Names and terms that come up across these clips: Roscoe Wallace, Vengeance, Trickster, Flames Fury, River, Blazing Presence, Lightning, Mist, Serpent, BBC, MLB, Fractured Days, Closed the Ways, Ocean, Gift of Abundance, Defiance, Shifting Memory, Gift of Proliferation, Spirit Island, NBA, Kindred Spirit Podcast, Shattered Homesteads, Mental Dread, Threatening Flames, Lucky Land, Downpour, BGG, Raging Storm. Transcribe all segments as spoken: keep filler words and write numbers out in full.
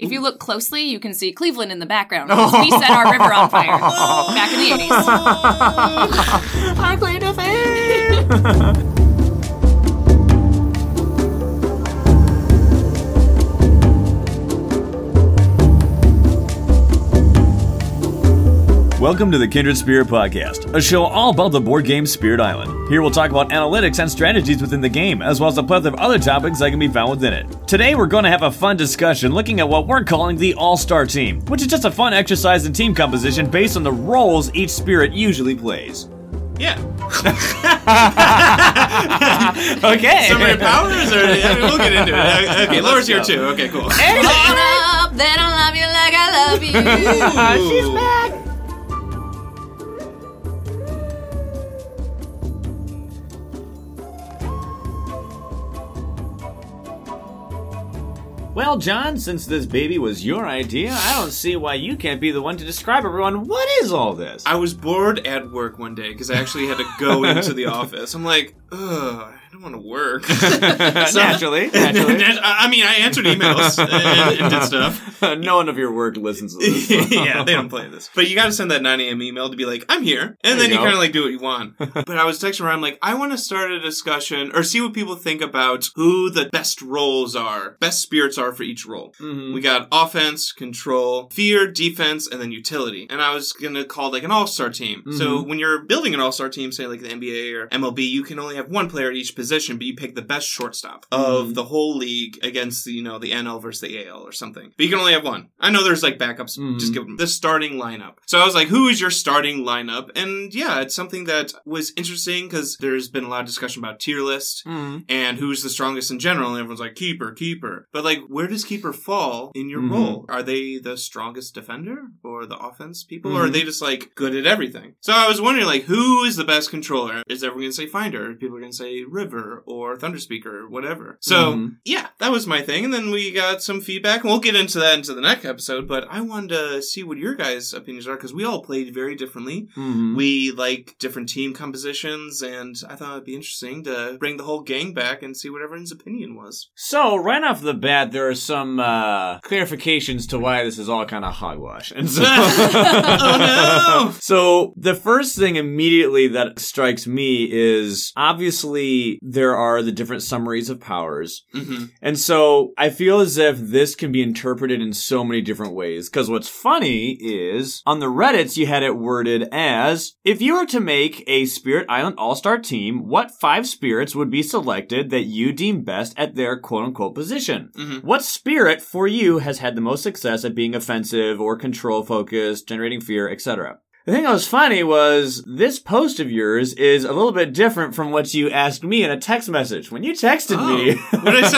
If you look closely, you can see Cleveland in the background. We set our river on fire back in the eighties. I played a fair. Welcome to the Kindred Spirit Podcast, a show all about the board game Spirit Island. Here we'll talk about analytics and strategies within the game, as well as a plethora of other topics that can be found within it. Today we're going to have a fun discussion looking at what we're calling the All-Star Team, which is just a fun exercise in team composition based on the roles each spirit usually plays. Yeah. Okay. So many powers? Or, I mean, we'll get into it. Okay, Laura's here too. Okay, cool. Hey, Laura! They don't love you like I love you. She's back. Well, John, since this baby was your idea, I don't see why you can't be the one to describe everyone. What is all this? I was bored at work one day because I actually had to go into the office. I'm like, ugh, I don't want to work. so, naturally. naturally. I mean, I answered emails and, and did stuff. No one of your work listens to this. Yeah, they don't play this. But you got to send that nine a.m. email to be like, I'm here. And there then you, you kind of like do what you want. But I was texting around like, I want to start a discussion or see what people think about who the best roles are, best spirits are for each role. Mm-hmm. We got offense, control, fear, defense, and then utility. And I was going to call like an all-star team. Mm-hmm. So when you're building an all-star team, say like the N B A or M L B, you can only have one player at each position, but you pick the best shortstop of mm-hmm. the whole league against, you know, the N L versus the A L or something. But you can only have one. I know there's like backups. Mm-hmm. Just give them the starting lineup. So I was like, who is your starting lineup? And yeah, it's something that was interesting because there's been a lot of discussion about tier list mm-hmm. and who's the strongest in general. And everyone's like, Keeper, Keeper. But like, where does Keeper fall in your mm-hmm. role? Are they the strongest defender or the offense people? Mm-hmm. Or are they just like good at everything? So I was wondering like, who is the best controller? Is everyone going to say Finder? People are going to say River or Thunderspeaker or whatever. So mm-hmm. yeah, that was my thing. And then we got some feedback and we'll get into that into the next episode. But I wanted to see what your guys' opinions are because we all played very differently. Mm-hmm. We like different team compositions and I thought it'd be interesting to bring the whole gang back and see what everyone's opinion was. So right off the bat, there are some uh, clarifications to why this is all kind of hogwash. And so, oh, no! So the first thing immediately that strikes me is obviously there are the different summaries of powers. Mm-hmm. And so I feel as if this can be interpreted in so many different ways. Because what's funny is on the Reddits, you had it worded as, if you were to make a Spirit Island All-Star team, what five spirits would be selected that you deem best at their quote-unquote position? Mm-hmm. What spirit for you has had the most success at being offensive or control-focused, generating fear, et cetera? The thing that was funny was this post of yours is a little bit different from what you asked me in a text message. When you texted oh, me... What did I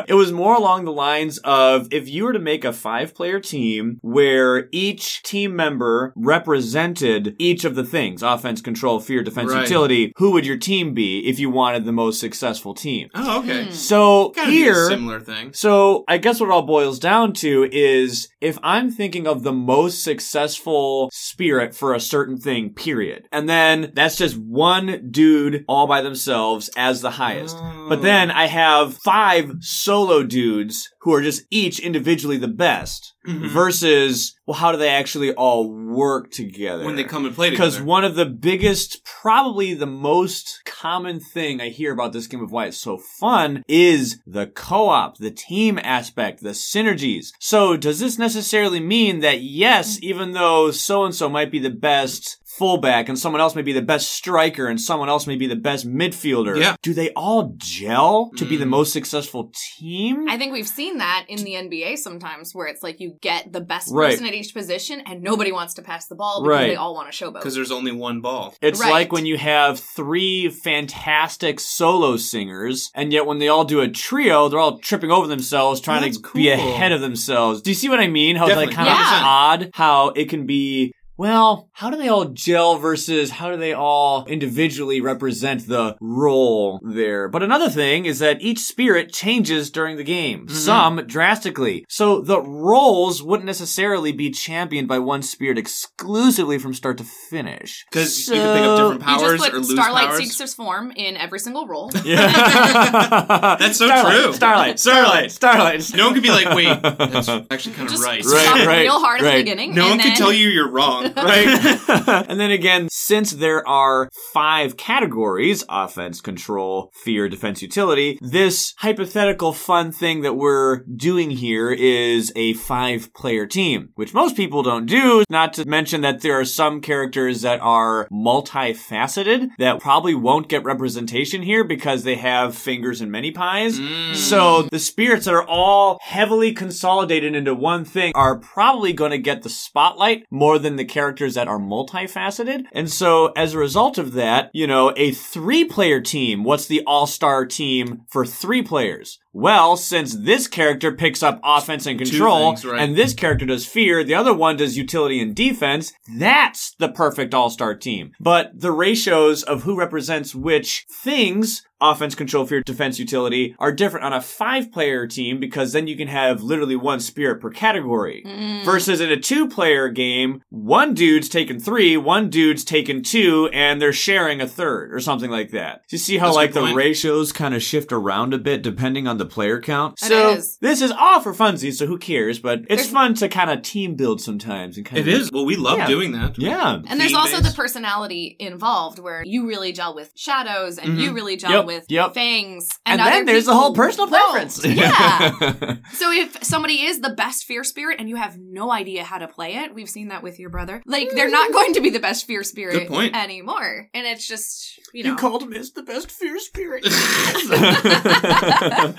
say? It was more along the lines of, if you were to make a five-player team where each team member represented each of the things, offense, control, fear, defense, right. utility, who would your team be if you wanted the most successful team? Oh, okay. Hmm. So gotta here... be a similar thing. So I guess what it all boils down to is, if I'm thinking of the most successful spirit for a certain thing, period. And then that's just one dude all by themselves as the highest. Oh. But then I have five solo dudes who are just each individually the best. Mm-hmm. Versus, well, how do they actually all work together? When they come and play together. Because one of the biggest, probably the most common thing I hear about this game of why it's so fun is the co-op, the team aspect, the synergies. So does this necessarily mean that, yes, even though so-and-so might be the best fullback and someone else may be the best striker and someone else may be the best midfielder. Yeah. Do they all gel to mm. be the most successful team? I think we've seen that in the N B A sometimes where it's like you get the best right. person at each position and nobody wants to pass the ball because right. they all want to showboat. Because there's only one ball. It's right. like when you have three fantastic solo singers and yet when they all do a trio, they're all tripping over themselves trying That's to cool. be ahead of themselves. Do you see what I mean? How Definitely. It's like kind yeah. of odd how it can be well, how do they all gel versus how do they all individually represent the role there? But another thing is that each spirit changes during the game, mm-hmm. some drastically. So the roles wouldn't necessarily be championed by one spirit exclusively from start to finish. Because so you can pick up different powers or lose Starlight powers. Starlight seeks his form in every single role. Yeah. That's so Starlight, true. Starlight, Starlight, Starlight, Starlight. No one could be like, wait, that's actually kind of right. Just right, right, real hard right. at the beginning. No and one then... can tell you you're wrong. Right. And then again, since there are five categories, offense, control, fear, defense, utility, this hypothetical fun thing that we're doing here is a five-player team, which most people don't do, not to mention that there are some characters that are multifaceted that probably won't get representation here because they have fingers and many pies. Mm. So the spirits that are all heavily consolidated into one thing are probably going to get the spotlight more than the characters that are multifaceted. And so as a result of that, you know, a three-player team, what's the all-star team for three players? Well, since this character picks up offense and control, things, right. and this character does fear, the other one does utility and defense, that's the perfect all-star team. But the ratios of who represents which things, offense, control, fear, defense, utility, are different on a five-player team because then you can have literally one spirit per category. Mm. Versus in a two-player game, one dude's taken three, one dude's taken two, and they're sharing a third or something like that. You see how that's like the point. Ratios kind of shift around a bit depending on the player count. That so is. This is all for funsies, so who cares? But it's there's, fun to kind of team build sometimes. And kind it of, is. Well, we love yeah. doing that. Yeah. And team there's also based. The personality involved where you really gel with shadows and mm-hmm. you really gel yep. with yep. fangs. And, and then there's the whole personal preference. Yeah. So if somebody is the best fear spirit and you have no idea how to play it, we've seen that with your brother. Like, they're not going to be the best fear spirit anymore. And it's just, you know. You called Mist the best fear spirit.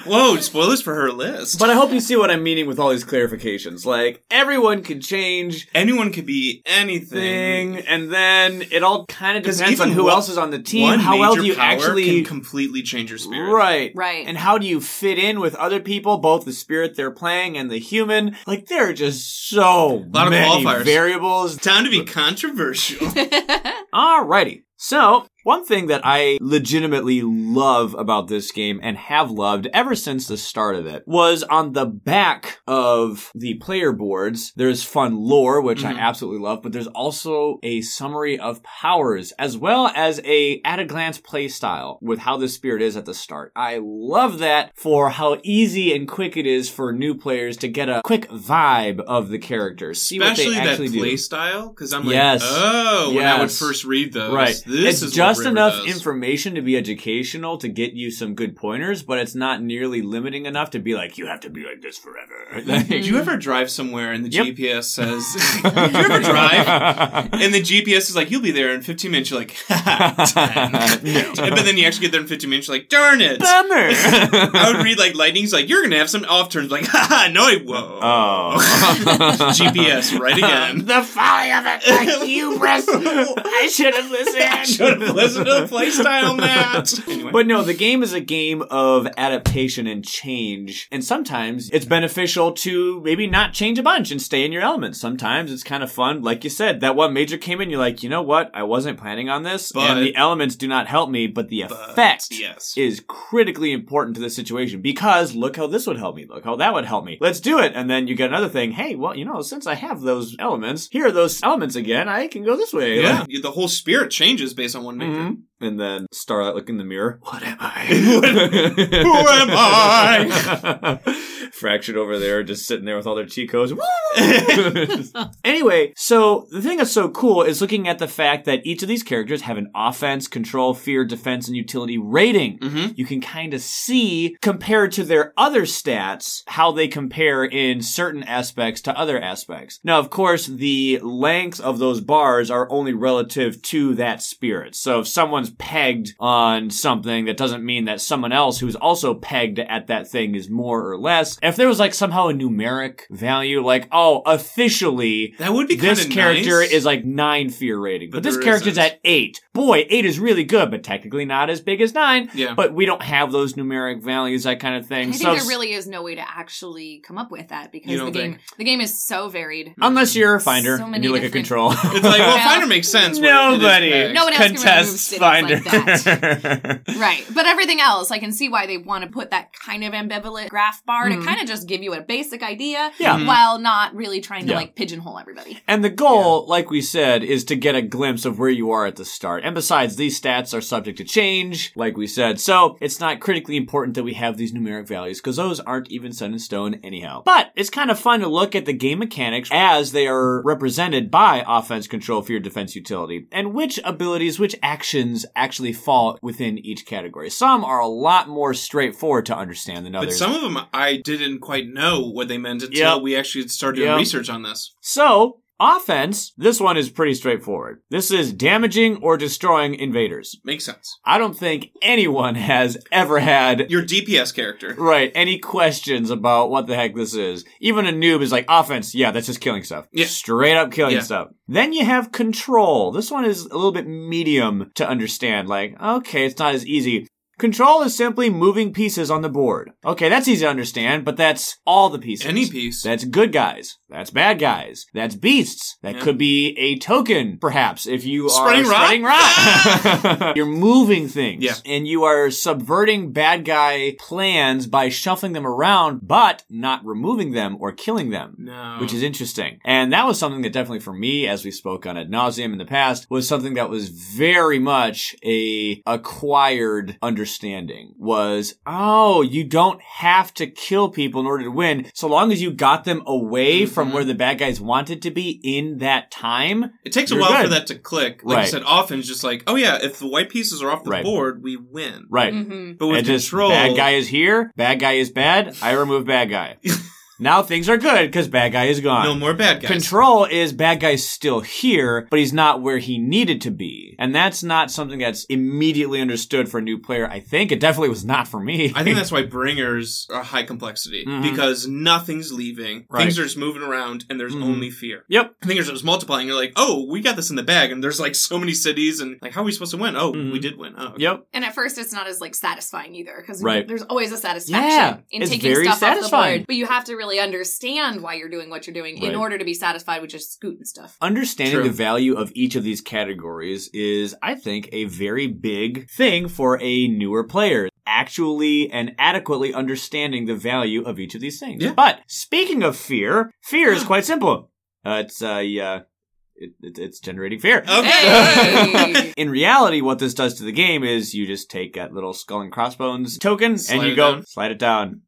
Whoa, spoilers for her list. But I hope you see what I'm meaning with all these clarifications. Like, everyone can change. Anyone could be anything. Thing, and then it all kind of depends on who one, else is on the team. One how well do you actually completely change your spirit. Right. Right. And how do you fit in with other people, both the spirit they're playing and the human? Like, there are just so many variables. Time to be controversial. Alrighty. So, one thing that I legitimately love about this game and have loved ever since the start of it was on the back of the player boards, there's fun lore, which mm-hmm. I absolutely love, but there's also a summary of powers as well as a at-a-glance play style with how the spirit is at the start. I love that for how easy and quick it is for new players to get a quick vibe of the character. See especially what they actually do. Especially that play do. Style, because I'm like, yes. oh, yes. when I would first read those. Right. This it's is just enough does. Information to be educational to get you some good pointers, but it's not nearly limiting enough to be like, you have to be like this forever. Like, did you ever drive somewhere and the yep. G P S says, did you ever drive? And the G P S is like, you'll be there in fifteen minutes. You're like, ha no. But then you actually get there in fifteen minutes. You're like, darn it. Bummer. I would read like Lightning's like, you're going to have some off turns. Like, ha ha, no, I won't. Oh. G P S, right again. The folly of it, my hubris. I should have listened. I should have listened to the playstyle, Matt. Anyway. But no, the game is a game of adaptation and change. And sometimes it's beneficial to maybe not change a bunch and stay in your element. Sometimes it's kind of fun. Like you said, that one major came in, you're like, you know what? I wasn't planning on this. But, and the elements do not help me. But the but, effect yes. is critically important to the situation. Because look how this would help me. Look how that would help me. Let's do it. And then you get another thing. Hey, well, you know, since I have those elements, here are those elements again. I can go this way. Yeah, like, the whole spirit changes. Based on one major. Mm-hmm. And then Starlight looked in the mirror. What am I? Who am I? Fractured over there, just sitting there with all their Chicos. Anyway, so the thing that's so cool is looking at the fact that each of these characters have an offense, control, fear, defense, and utility rating. Mm-hmm. You can kind of see, compared to their other stats, how they compare in certain aspects to other aspects. Now, of course, the length of those bars are only relative to that spirit. So if someone's someone's pegged on something, that doesn't mean that someone else who's also pegged at that thing is more or less. If there was like somehow a numeric value, like, oh, officially, that would be this character nice. Is like nine fear rating, but, but this character's isn't. At eight. Boy, eight is really good, but technically not as big as nine. Yeah. But we don't have those numeric values, that kind of thing. I think so, there really is no way to actually come up with that because the game think? the game is so varied. Unless you're a Finder so and you look at control. It's like, well, yeah. Finder makes sense. Nobody it no one else contests Finder. Like that. Right. But everything else, I can see why they want to put that kind of ambivalent graph bar mm-hmm. to kind of just give you a basic idea yeah. while not really trying to yeah. like pigeonhole everybody. And the goal, yeah. like we said, is to get a glimpse of where you are at the start. And besides, these stats are subject to change, like we said. So it's not critically important that we have these numeric values because those aren't even set in stone anyhow. But it's kind of fun to look at the game mechanics as they are represented by offense, control, fear, defense, utility, and which abilities, which actions actually fall within each category. Some are a lot more straightforward to understand than others. But some of them I didn't quite know what they meant until yep. we actually started yep. doing research on this. So... offense, this one is pretty straightforward. This is damaging or destroying invaders. Makes sense. I don't think anyone has ever had... your D P S character. Right. Any questions about what the heck this is. Even a noob is like, offense, yeah, that's just killing stuff. Yeah. Straight up killing yeah. stuff. Then you have control. This one is a little bit medium to understand. Like, okay, it's not as easy. Control is simply moving pieces on the board. Okay, that's easy to understand, but that's all the pieces. Any piece. That's good guys. That's bad guys. That's beasts. That yeah. could be a token, perhaps, if you spreading are spreading rot. You're moving things. Yeah. And you are subverting bad guy plans by shuffling them around, but not removing them or killing them. No. Which is interesting. And that was something that definitely for me, as we spoke on ad nauseum in the past, was something that was very much a acquired understanding. Understanding was, oh, you don't have to kill people in order to win, so long as you got them away mm-hmm. from where the bad guys wanted to be in that time. It takes a while good. for that to click. Like right. you said, often it's just like, oh yeah, if the white pieces are off the right. board, we win. Right. Mm-hmm. But with and control, just, bad guy is here, bad guy is bad, I remove bad guy. Now things are good because bad guy is gone. No more bad guys. Control is bad guy's still here, but he's not where he needed to be. And that's not something that's immediately understood for a new player, I think. It definitely was not for me. I think that's why Bringers are high complexity mm-hmm. because nothing's leaving. Right. Things are just moving around and there's mm-hmm. only fear. Yep. Things are just multiplying. You're like, oh, we got this in the bag. And there's like so many cities and like, how are we supposed to win? Oh, mm-hmm. we did win. Oh, okay. Yep. And at first it's not as like satisfying either because right. there's always a satisfaction yeah, in it's taking very stuff satisfying. Off the board. But you have to really understand why you're doing what you're doing right. in order to be satisfied with just scooting stuff. Understanding True. the value of each of these categories is, I think, a very big thing for a newer player. Actually and adequately understanding the value of each of these things. Yeah. But speaking of fear, fear is quite simple. Uh, it's a... Uh, yeah. It, it, it's generating fear. Okay. Hey. In reality, what this does to the game is you just take that little skull and crossbones token slide and you go down. slide it down.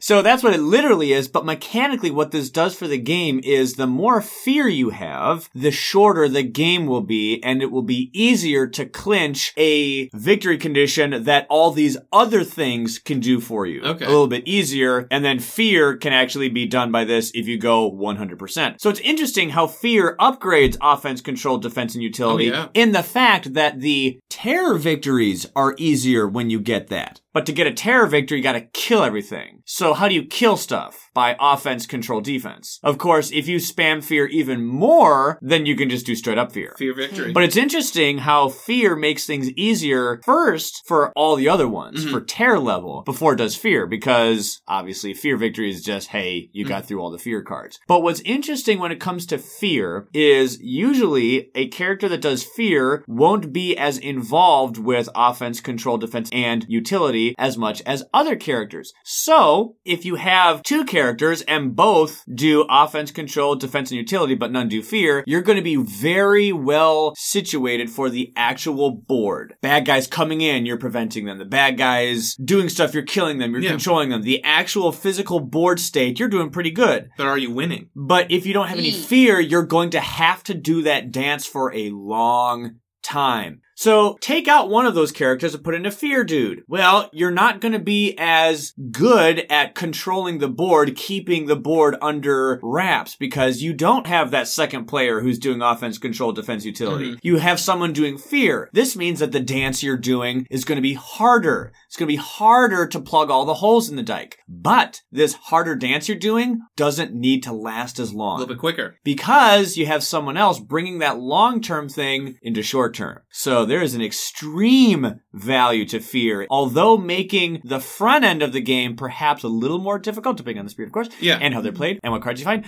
So that's what it literally is, but mechanically what this does for the game is the more fear you have, the shorter the game will be, and it will be easier to clinch a victory condition that all these other things can do for you. Okay. A little bit easier, and then fear can actually be done by this if you go one hundred percent. So it's interesting how fear upgrades offense, control, defense, and utility oh, yeah. in the fact that the terror victories are easier when you get that. But to get a terror victory, you gotta kill everything. So how do you kill stuff? By offense, control, defense. Of course, if you spam fear even more, then you can just do straight up fear. Fear victory. But it's interesting how fear makes things easier first for all the other ones, mm-hmm. for terror level, before it does fear, because obviously fear victory is just, hey, you got mm-hmm. through all the fear cards. But what's interesting when it comes to fear is usually a character that does fear won't be as involved with offense, control, defense, and utility as much as other characters. So, if you have two characters and both do offense, control, defense, and utility, but none do fear, you're going to be very well situated for the actual board. Bad guys coming in, you're preventing them. The bad guys doing stuff, you're killing them, you're yeah. controlling them. The actual physical board state, you're doing pretty good. But are you winning? But if you don't have any fear, you're going to have to do that dance for a long time. So take out one of those characters and put in a fear dude. Well, you're not going to be as good at controlling the board, keeping the board under wraps, because you don't have that second player who's doing offense, control, defense, utility. Mm-hmm. You have someone doing fear. This means that the dance you're doing is going to be harder. It's going to be harder to plug all the holes in the dike. But this harder dance you're doing doesn't need to last as long. A little bit quicker. Because you have someone else bringing that long-term thing into short-term. So there is an extreme value to fear, although making the front end of the game perhaps a little more difficult, depending on the spirit, of course, yeah. and how they're played and what cards you find.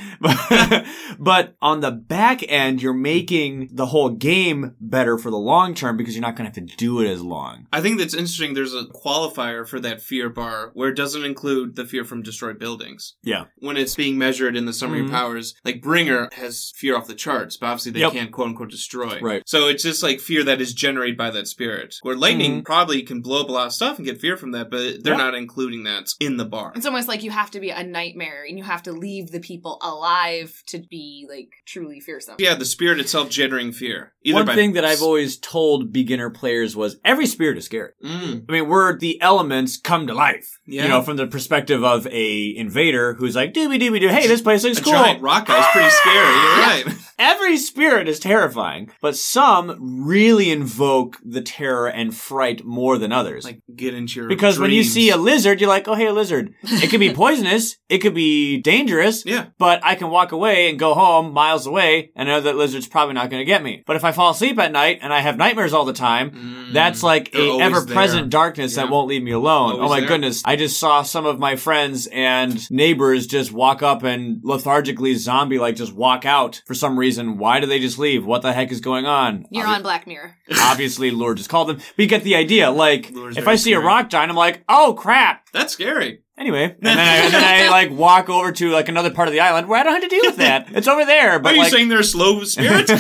But on the back end, you're making the whole game better for the long term because you're not going to have to do it as long. I think that's interesting. There's a qualifier for that fear bar where it doesn't include the fear from destroyed buildings. Yeah. When it's being measured in the summary mm-hmm. powers, like Bringer has fear off the charts, but obviously they yep. can't quote unquote destroy. Right. So it's just like fear that is just generated by that spirit, where lightning mm-hmm. probably can blow up a lot of stuff and get fear from that, but they're yeah. not including that in the bar. It's almost like you have to be a nightmare and you have to leave the people alive to be like truly fearsome. Yeah, the spirit itself generating fear. One thing that I've always told beginner players was every spirit is scary. Mm. I mean, we're the elements come to life. Yeah. You know, from the perspective of a invader who's like dooby dooby doo. Hey, this place looks a cool. A giant rock guy's pretty scary. You're yeah. right. Every spirit is terrifying, but some really invoke the terror and fright more than others. Like, get into your Because dreams. When you see a lizard, you're like, oh, hey, a lizard. It could be poisonous. It could be dangerous. Yeah. But I can walk away and go home miles away and know that lizard's probably not going to get me. But if I fall asleep at night and I have nightmares all the time, mm, that's like a ever-present there. darkness yeah. that won't leave me alone. Always oh, my there. goodness. I just saw some of my friends and neighbors just walk up and lethargically zombie-like just walk out for some reason. Reason. Why do they just leave? What the heck is going on? You're Obvi- on Black Mirror. Obviously, Lure just called them. But you get the idea. Like, Lure's if I see scary. a rock giant, I'm like, oh, crap. That's scary. Anyway, and then, I, and then I like walk over to like another part of the island where I don't have to deal with that. It's over there. But are you like... saying they're slow spirits? Are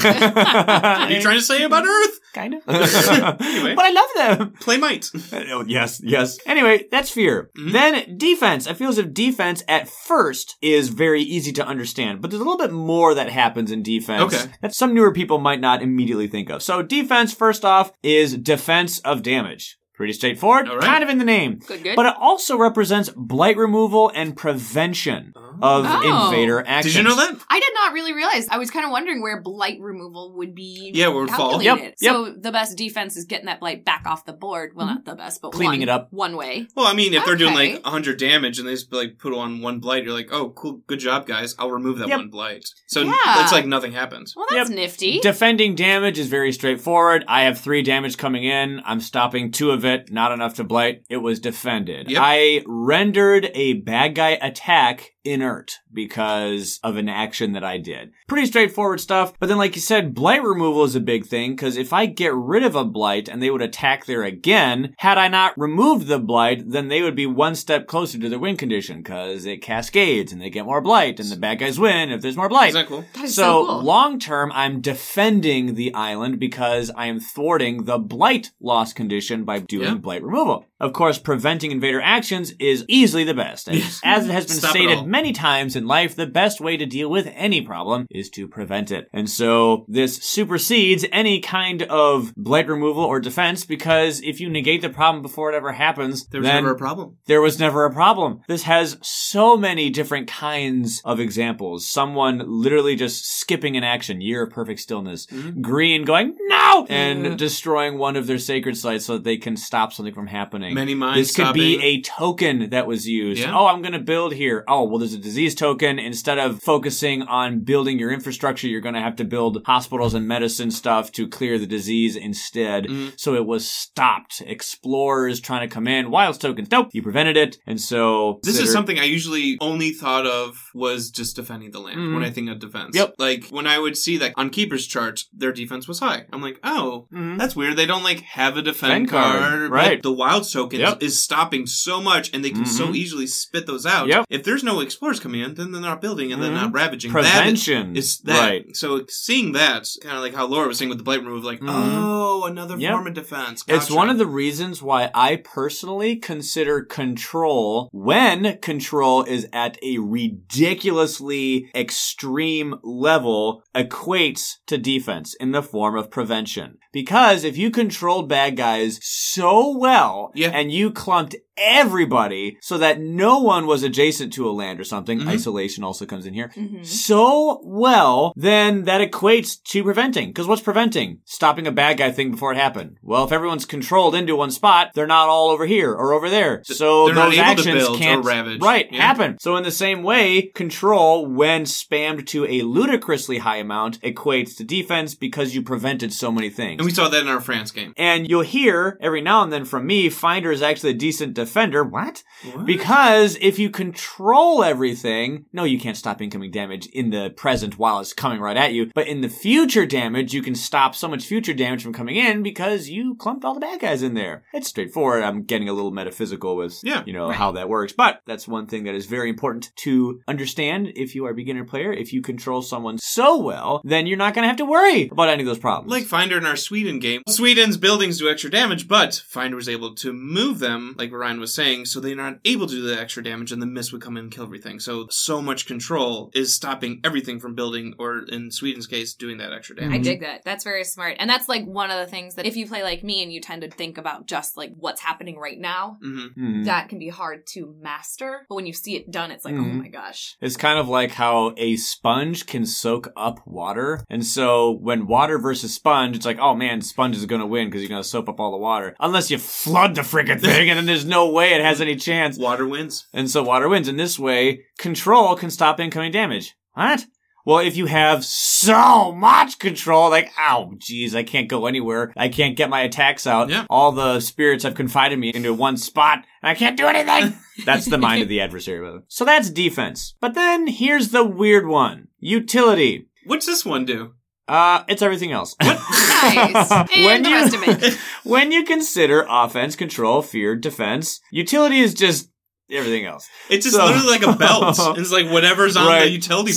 you trying to say about Earth? Kind of. Anyway. But I love them. Play mites. Oh, yes, yes. Anyway, that's fear. Mm-hmm. Then defense. I feel as if defense at first is very easy to understand, but there's a little bit more that happens in defense okay. that some newer people might not immediately think of. So defense, first off, is defense of damage. Pretty straightforward, right. kind of in the name. Good, good. But it also represents blight removal and prevention oh. of oh. invader actions. Did you know that? I did not really realize. I was kind of wondering where blight removal would be Yeah, where it would fall. Yep. Yep. So the best defense is getting that blight back off the board. Well, mm-hmm. not the best, but Cleaning one, it up. one way. Well, I mean, if okay. they're doing like one hundred damage and they just like put on one blight, you're like, oh, cool, good job, guys. I'll remove that yep. one blight. So yeah. it's like nothing happens. Well, that's yep. nifty. Defending damage is very straightforward. I have three damage coming in. I'm stopping two of it, not enough to blight. It was defended. Yep. I rendered a bad guy attack inert because of an action that I did. Pretty straightforward stuff. But then, like you said, blight removal is a big thing because if I get rid of a blight and they would attack there again, had I not removed the blight, then they would be one step closer to the win condition because it cascades and they get more blight and the bad guys win if there's more blight. Isn't that cool? That is so so cool. Long term, I'm defending the island because I am thwarting the blight loss condition by doing yeah. blight removal. Of course, preventing invader actions is easily the best. And yes. as it has been Stop stated many times in life, the best way to deal with any problem is to prevent it. And so this supersedes any kind of blight removal or defense because if you negate the problem before it ever happens, there was never a problem. There was never a problem. This has so many different kinds of examples. Someone literally just skipping an action, year of perfect stillness, mm-hmm. green going, no! And yeah. destroying one of their sacred sites so that they can stop something from happening. Many Minds. This could be a token that was used. Yeah. Oh, I'm going to build here. Oh, well, there's a disease token. Instead of focusing on building your infrastructure, you're going to have to build hospitals and medicine stuff to clear the disease instead. Mm. So it was stopped. Explorers trying to come in. Wilds tokens. Nope. You prevented it. And so... This is something I usually only thought of was just defending the land mm. when I think of defense. Yep. Like, when I would see that on Keeper's chart, their defense was high. I'm like, oh, mm. that's weird. They don't, like, have a defend card. card. Right. The Wilds token yep. is stopping so much and they can mm-hmm. so easily spit those out. Yep. If there's no ex- explorers coming in, then they're not building and mm-hmm. they're not ravaging. Prevention. That is, is that. Right. So seeing that's kind of like how Laura was saying with the blight remove, like, mm-hmm. oh, another yep. form of defense. Gotcha. It's one of the reasons why I personally consider control, when control is at a ridiculously extreme level, equates to defense in the form of prevention. Because if you controlled bad guys so well yeah. and you clumped everybody so that no one was adjacent to a land or something, mm-hmm. isolation also comes in here, mm-hmm. so well, then that equates to preventing. Because what's preventing? Stopping a bad guy thing before it happened. Well, if everyone's controlled into one spot, they're not all over here or over there. So Th- those actions can't right, yeah. happen. So in the same way, control, when spammed to a ludicrously high amount, equates to defense because you prevented so many things. And we saw that in our France game. And you'll hear every now and then from me, Finder is actually a decent defender. What? what? Because if you control everything, no, you can't stop incoming damage in the present while it's coming right at you. But in the future damage, you can stop so much future damage from coming in because you clumped all the bad guys in there. It's straightforward. I'm getting a little metaphysical with, yeah, you know, right. how that works. But that's one thing that is very important to understand if you are a beginner player. If you control someone so well, then you're not going to have to worry about any of those problems. Like Finder in our Sweden game. Sweden's buildings do extra damage, but Finder was able to move them, like Ryan was saying, so they're not able to do the extra damage and the mist would come in and kill everything. So, so much control is stopping everything from building, or in Sweden's case, doing that extra damage. I dig that. That's very smart. And that's like one of the things that if you play like me and you tend to think about just like what's happening right now, mm-hmm. Mm-hmm. that can be hard to master. But when you see it done, it's like, mm-hmm. oh my gosh. It's kind of like how a sponge can soak up water. And so when water versus sponge, it's like, oh man, sponge is going to win because you're going to soak up all the water. Unless you flood the frickin' thing and then there's no way it has any chance. Water wins. And so water wins. In this way, control can stop incoming damage. What? Well, if you have so much control, like, oh, geez, I can't go anywhere. I can't get my attacks out. Yeah. All the spirits have confided me into one spot. I can't do anything. That's the mind of the adversary, brother. So that's defense. But then here's the weird one. Utility. What's this one do? Uh, it's everything else. What? Nice. And when the you, rest of it. When you consider offense, control, fear, defense, utility is just everything else. It's just so, literally like a belt. It's like whatever's on right. the utility belt.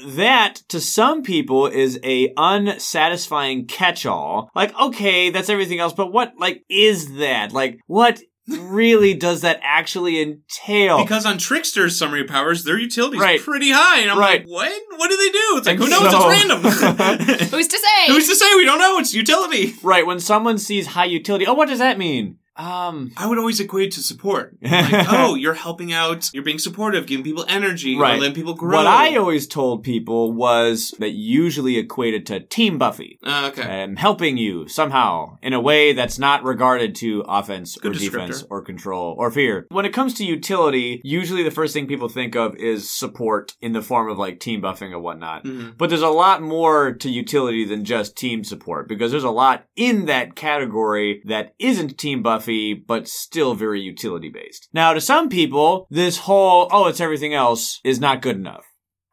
So that, to some people, is a unsatisfying catch-all. Like, okay, that's everything else, but what, like, is that? Like, what really does that actually entail? Because on Trickster's summary powers, their utility's right. pretty high. And I'm right. like, what? What do they do? It's like, and who knows? So... It's random. Who's to say? Who's to say? We don't know. It's utility. Right. When someone sees high utility, oh, what does that mean? Um, I would always equate to support. Like, oh, you're helping out, you're being supportive, giving people energy, right. letting people grow. What I always told people was that usually equated to team Buffy. Uh, okay. I'm helping you somehow in a way that's not regarded to offense Good or defense or control or fear. When it comes to utility, usually the first thing people think of is support in the form of like team buffing or whatnot. Mm-hmm. But there's a lot more to utility than just team support because there's a lot in that category that isn't team buffing. But still very utility-based. Now, to some people, this whole, oh, it's everything else, is not good enough.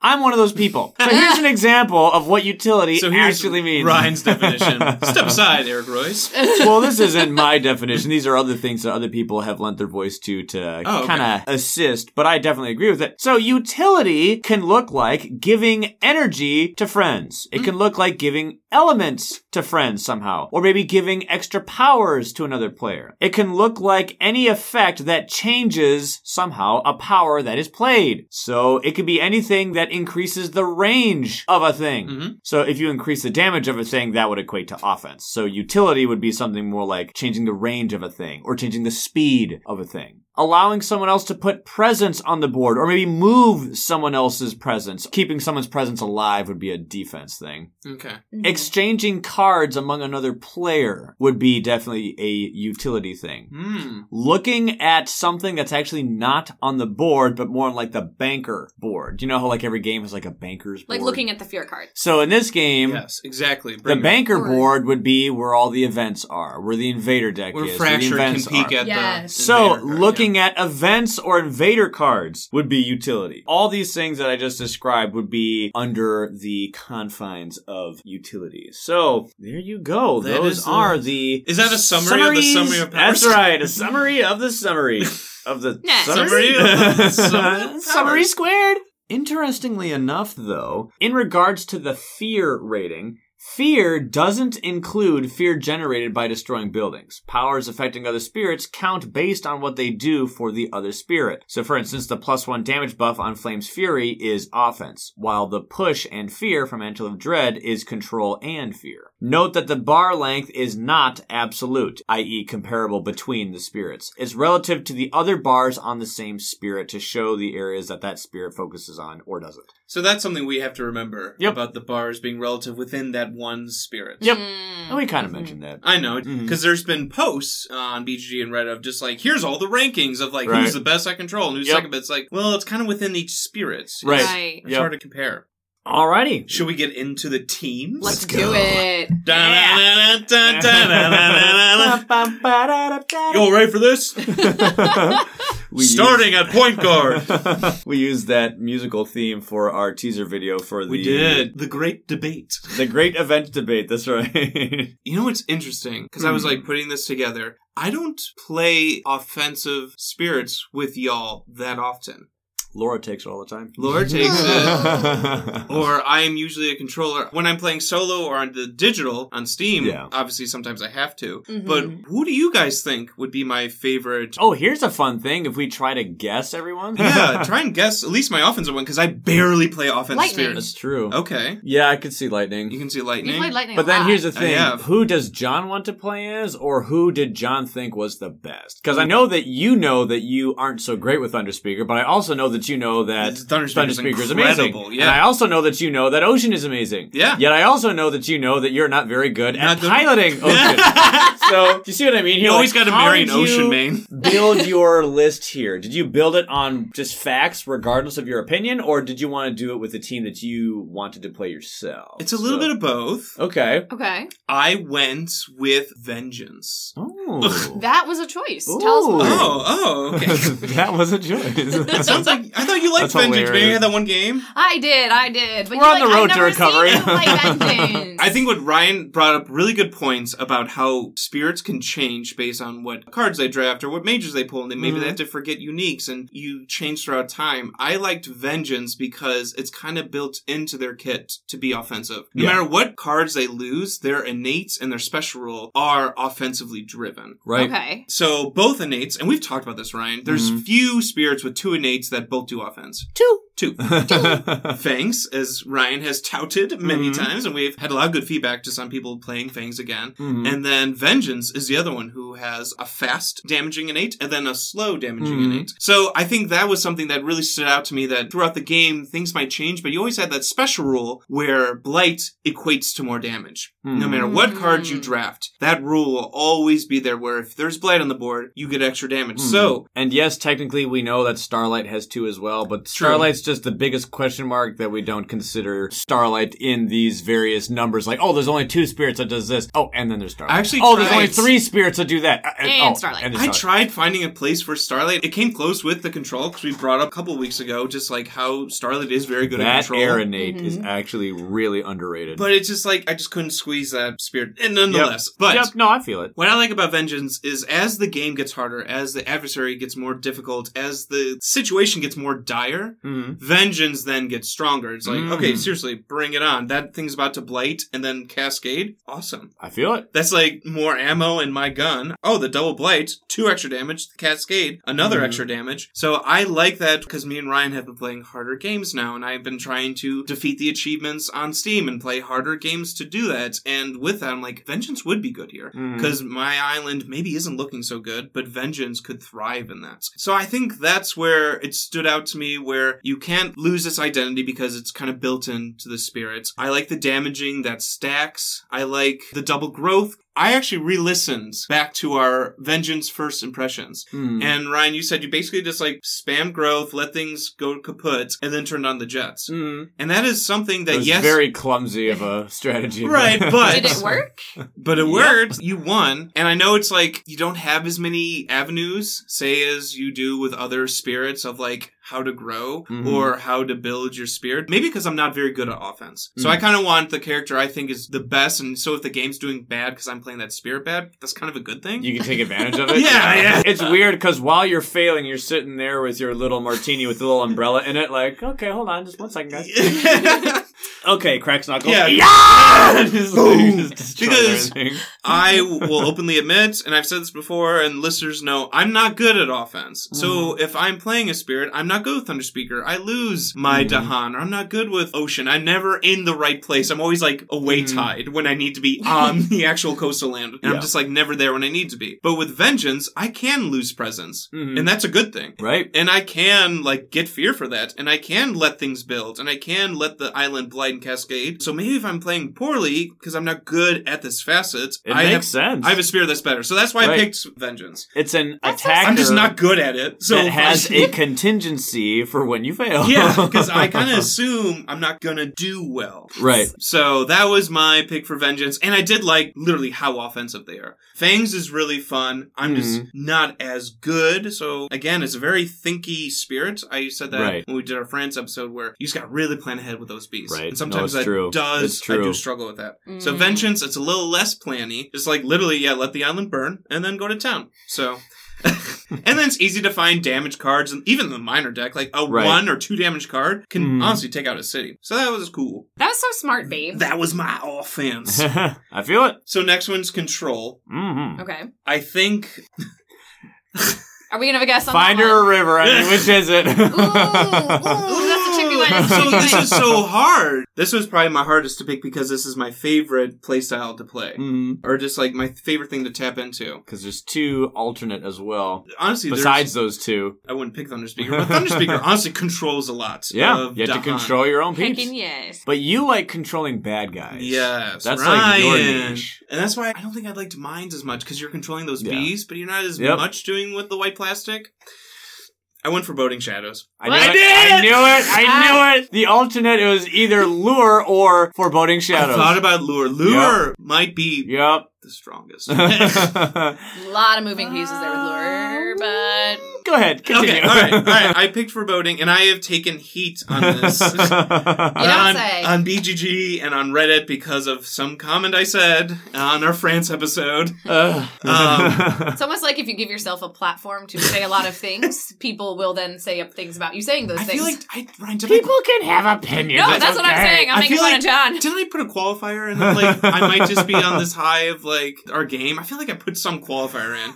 I'm one of those people. So here's an example of what utility so actually means. Ryan's definition. Step aside, Eric Royce. Well, this isn't my definition. These are other things that other people have lent their voice to to oh, kind of okay. assist, but I definitely agree with it. So utility can look like giving energy to friends. It mm-hmm. can look like giving elements to friends somehow, or maybe giving extra powers to another player. It can look like any effect that changes somehow a power that is played. So it could be anything that increases the range of a thing. Mm-hmm. So if you increase the damage of a thing, that would equate to offense. So utility would be something more like changing the range of a thing or changing the speed of a thing. Allowing someone else to put presence on the board or maybe move someone else's presence. Keeping someone's presence alive would be a defense thing. Okay. Mm-hmm. Exchanging cards among another player would be definitely a utility thing. Mm. Looking at something that's actually not on the board, but more on like the banker board. You know how like every game has like a banker's board? Like looking at the fear card. So in this game, yes, exactly. Bring the banker board. board would be where all the events are, where the invader deck where is, where the events are. Where Fracture can peek are. at yes. the So looking looking at events or invader cards would be utility. All these things that I just described would be under the confines of utility. So there you go. That Those are a, the... Is that a summary summaries? Of the summary of powers? That's right. A summary of the summary of the nah, summary. Summary, of the summary, summary squared. Interestingly enough, though, in regards to the fear rating... Fear doesn't include fear generated by destroying buildings. Powers affecting other spirits count based on what they do for the other spirit. So for instance, the plus one damage buff on Flames Fury is offense, while the push and fear from Mantle of Dread is control and fear. Note that the bar length is not absolute, that is comparable between the spirits. It's relative to the other bars on the same spirit to show the areas that that spirit focuses on or doesn't. So that's something we have to remember yep. about the bars being relative within that one spirit. Yep. Mm. And we kind of mentioned that. I know. Because mm-hmm. there's been posts on B G G and Reddit of just like, here's all the rankings of like, right. who's the best I control and who's yep. second, but it's like, well, it's kind of within each spirit. It's, right. right. It's yep. hard to compare. Alrighty. Should we get into the teams? Let's, Let's do it. You all ready for this? We Starting used... at point guard. We used that musical theme for our teaser video for the... We did. The Great Debate. The Great Event Debate. That's right. You know what's interesting? Because mm. I was like putting this together. I don't play offensive spirits with y'all that often. Laura takes it all the time. Laura takes it. Or I am usually a controller. When I'm playing solo or on the digital, on Steam, yeah. obviously sometimes I have to. Mm-hmm. But who do you guys think would be my favorite? Oh, here's a fun thing. If we try to guess everyone. Yeah, try and guess at least my offensive one, because I barely play offensive Lightning. Spirits. That's true. Okay. Yeah, I could see Lightning. You can see Lightning. You play Lightning But a then lot. Here's the thing. Who does John want to play as, or who did John think was the best? Because I know that you know that you aren't so great with Thunderspeaker, but I also know that you know that Thunderspeaker is amazing. Yeah. And I also know that you know that Ocean is amazing. Yeah. Yet I also know that you know that you're not very good not at the... piloting Ocean. So, do you see what I mean? You're you always like, got to marry an Ocean main. Build your list here. Did you build it on just facts regardless of your opinion, or did you want to do it with a team that you wanted to play yourself? It's a little so... bit of both. Okay. Okay. I went with Vengeance. Oh. That was a choice. Ooh. Tell us more. Oh, oh, okay. That was a choice. It sounds like I thought you liked That's Vengeance. Maybe you had that one game. I did, I did. But We're on like, the road to recovery. I think what Ryan brought up really good points about how spirits can change based on what cards they draft or what mages they pull, and then maybe mm-hmm. they have to forget uniques, and you change throughout time. I liked Vengeance because it's kind of built into their kit to be offensive. No yeah. matter what cards they lose, their innates and their special rule are offensively driven. Right. Okay. So both innates, and we've talked about this, Ryan, there's mm-hmm. few spirits with two innates that both do offense. Two. Two. Fangs, as Ryan has touted many mm-hmm. times, and we've had a lot of good feedback just on people playing Fangs again. Mm-hmm. And then Vengeance is the other one who has a fast damaging innate and then a slow damaging mm-hmm. innate. So I think that was something that really stood out to me, that throughout the game, things might change, but you always had that special rule where Blight equates to more damage. Mm-hmm. No matter what cards you draft, that rule will always be there where if there's Blight on the board, you get extra damage. Mm-hmm. So... And yes, technically we know that Starlight has two as well, but True. Starlight's just the biggest question mark that we don't consider Starlight in these various numbers. Like, oh, there's only two spirits that does this. Oh, and then there's Starlight. I actually oh, tried. There's only three spirits that do that. And, and, oh, Starlight. and Starlight. I tried finding a place for Starlight. It came close with the control, because we brought up a couple weeks ago just like how Starlight is very good that at control. That Aeronate mm-hmm. is actually really underrated. But it's just like, I just couldn't squeeze that spirit. And nonetheless. Yep. But yep. No, I feel it. What I like about Vengeance is as the game gets harder, as the adversary gets more difficult, as the situation gets more dire, mm-hmm. Vengeance then gets stronger. It's like, mm-hmm. okay, seriously, bring it on. That thing's about to blight and then cascade. Awesome. I feel it. That's like more ammo in my gun. Oh, the double blight, two extra damage, the cascade, another mm-hmm. extra damage. So I like that because me and Ryan have been playing harder games now, and I've been trying to defeat the achievements on Steam and play harder games to do that. And with that, I'm like, Vengeance would be good here because mm-hmm. my island maybe isn't looking so good, but Vengeance could thrive in that. So I think that's where it stood out to me, where you can't lose its identity because it's kind of built into the spirits. I like the damaging that stacks. I like the double growth. I actually re-listened back to our Vengeance first impressions. Mm. And Ryan, you said you basically just like spam growth, let things go kaput, and then turned on the jets. Mm. And that is something that, it was yes... very clumsy of a strategy. Right, but... Did it work? But it worked. Yeah. You won. And I know it's like, you don't have as many avenues, say, as you do with other spirits of like... how to grow mm-hmm. or how to build your spirit. Maybe because I'm not very good at offense. Mm. So I kind of want the character I think is the best. And so if the game's doing bad because I'm playing that spirit bad, that's kind of a good thing. You can take advantage of it. yeah, yeah. It's weird because while you're failing, you're sitting there with your little martini with a little umbrella in it like, okay, hold on. Just one second, guys. Okay, cracks knuckles. Yeah! yeah! just, like, just because I will openly admit, and I've said this before, and listeners know, I'm not good at offense. Mm. So if I'm playing a spirit, I'm not good with Thunderspeaker. I lose my mm. Dahan, or I'm not good with Ocean. I'm never in the right place. I'm always, like, away mm. tide when I need to be on the actual coastal land. And yeah. I'm just, like, never there when I need to be. But with Vengeance, I can lose presence. Mm-hmm. And that's a good thing. Right. And I can, like, get fear for that. And I can let things build. And I can let the island blight and cascade. So maybe if I'm playing poorly because I'm not good at this facet, it I makes have, sense. I have a spirit that's better, so that's why right. I picked Vengeance. It's an attack. I'm just not good at it, so it has a contingency for when you fail. Yeah, because I kind of assume I'm not gonna do well. Right. So that was my pick for Vengeance, and I did like literally how offensive they are. Fangs is really fun. I'm mm-hmm. just not as good. So again, it's a very thinky spirit. I said that right. when we did our France episode, where you just got really plan ahead with those beasts. Right. And sometimes no, that true. does, I do struggle with that. Mm. So Vengeance, it's a little less planny. It's like literally, yeah, let the island burn and then go to town. So... and then it's easy to find damage cards, and even the minor deck, like a right. one or two damage card can mm. honestly take out a city. So that was cool. That was so smart, babe. That was my offense. I feel it. So next one's Control. Mm-hmm. Okay. I think... Are we going to have a guess on Finder or River? I mean, which is it? ooh, ooh, that's a tricky one. So this is so hard. This was probably my hardest to pick because this is my favorite playstyle to play. Mm. Or just like my favorite thing to tap into. Because there's two alternate as well. Honestly, besides those two. I wouldn't pick Thunderspeaker. But Thunderspeaker honestly controls a lot. Yeah, of you have Dahan. To control your own peeps. Heckin' yes. But you like controlling bad guys. Yes, that's Ryan. Like your niche. And that's why I don't think I liked Mines as much because you're controlling those yeah. bees, but you're not as yep. much doing with the white plastic. I went for Foreboding Shadows. I, knew I it. did! I knew it! I knew it! The alternate, it was either Lure or Foreboding Shadows. I thought about Lure. Lure yep. might be yep. the strongest. A lot of moving pieces there with Lure, but... Go ahead, continue. Okay, all right, all right. I picked Foreboding, and I have taken heat on this. you don't on, say. On B G G and on Reddit because of some comment I said on our France episode. Uh. Um, it's almost like if you give yourself a platform to say a lot of things, people will then say up things about you saying those I things. I feel like I, Ryan, people I, can have opinions. No, that's, that's what okay. I'm saying. I'm I making fun like, of John. Didn't I put a qualifier in? Like, I might just be on this high of like our game. I feel like I put some qualifier in.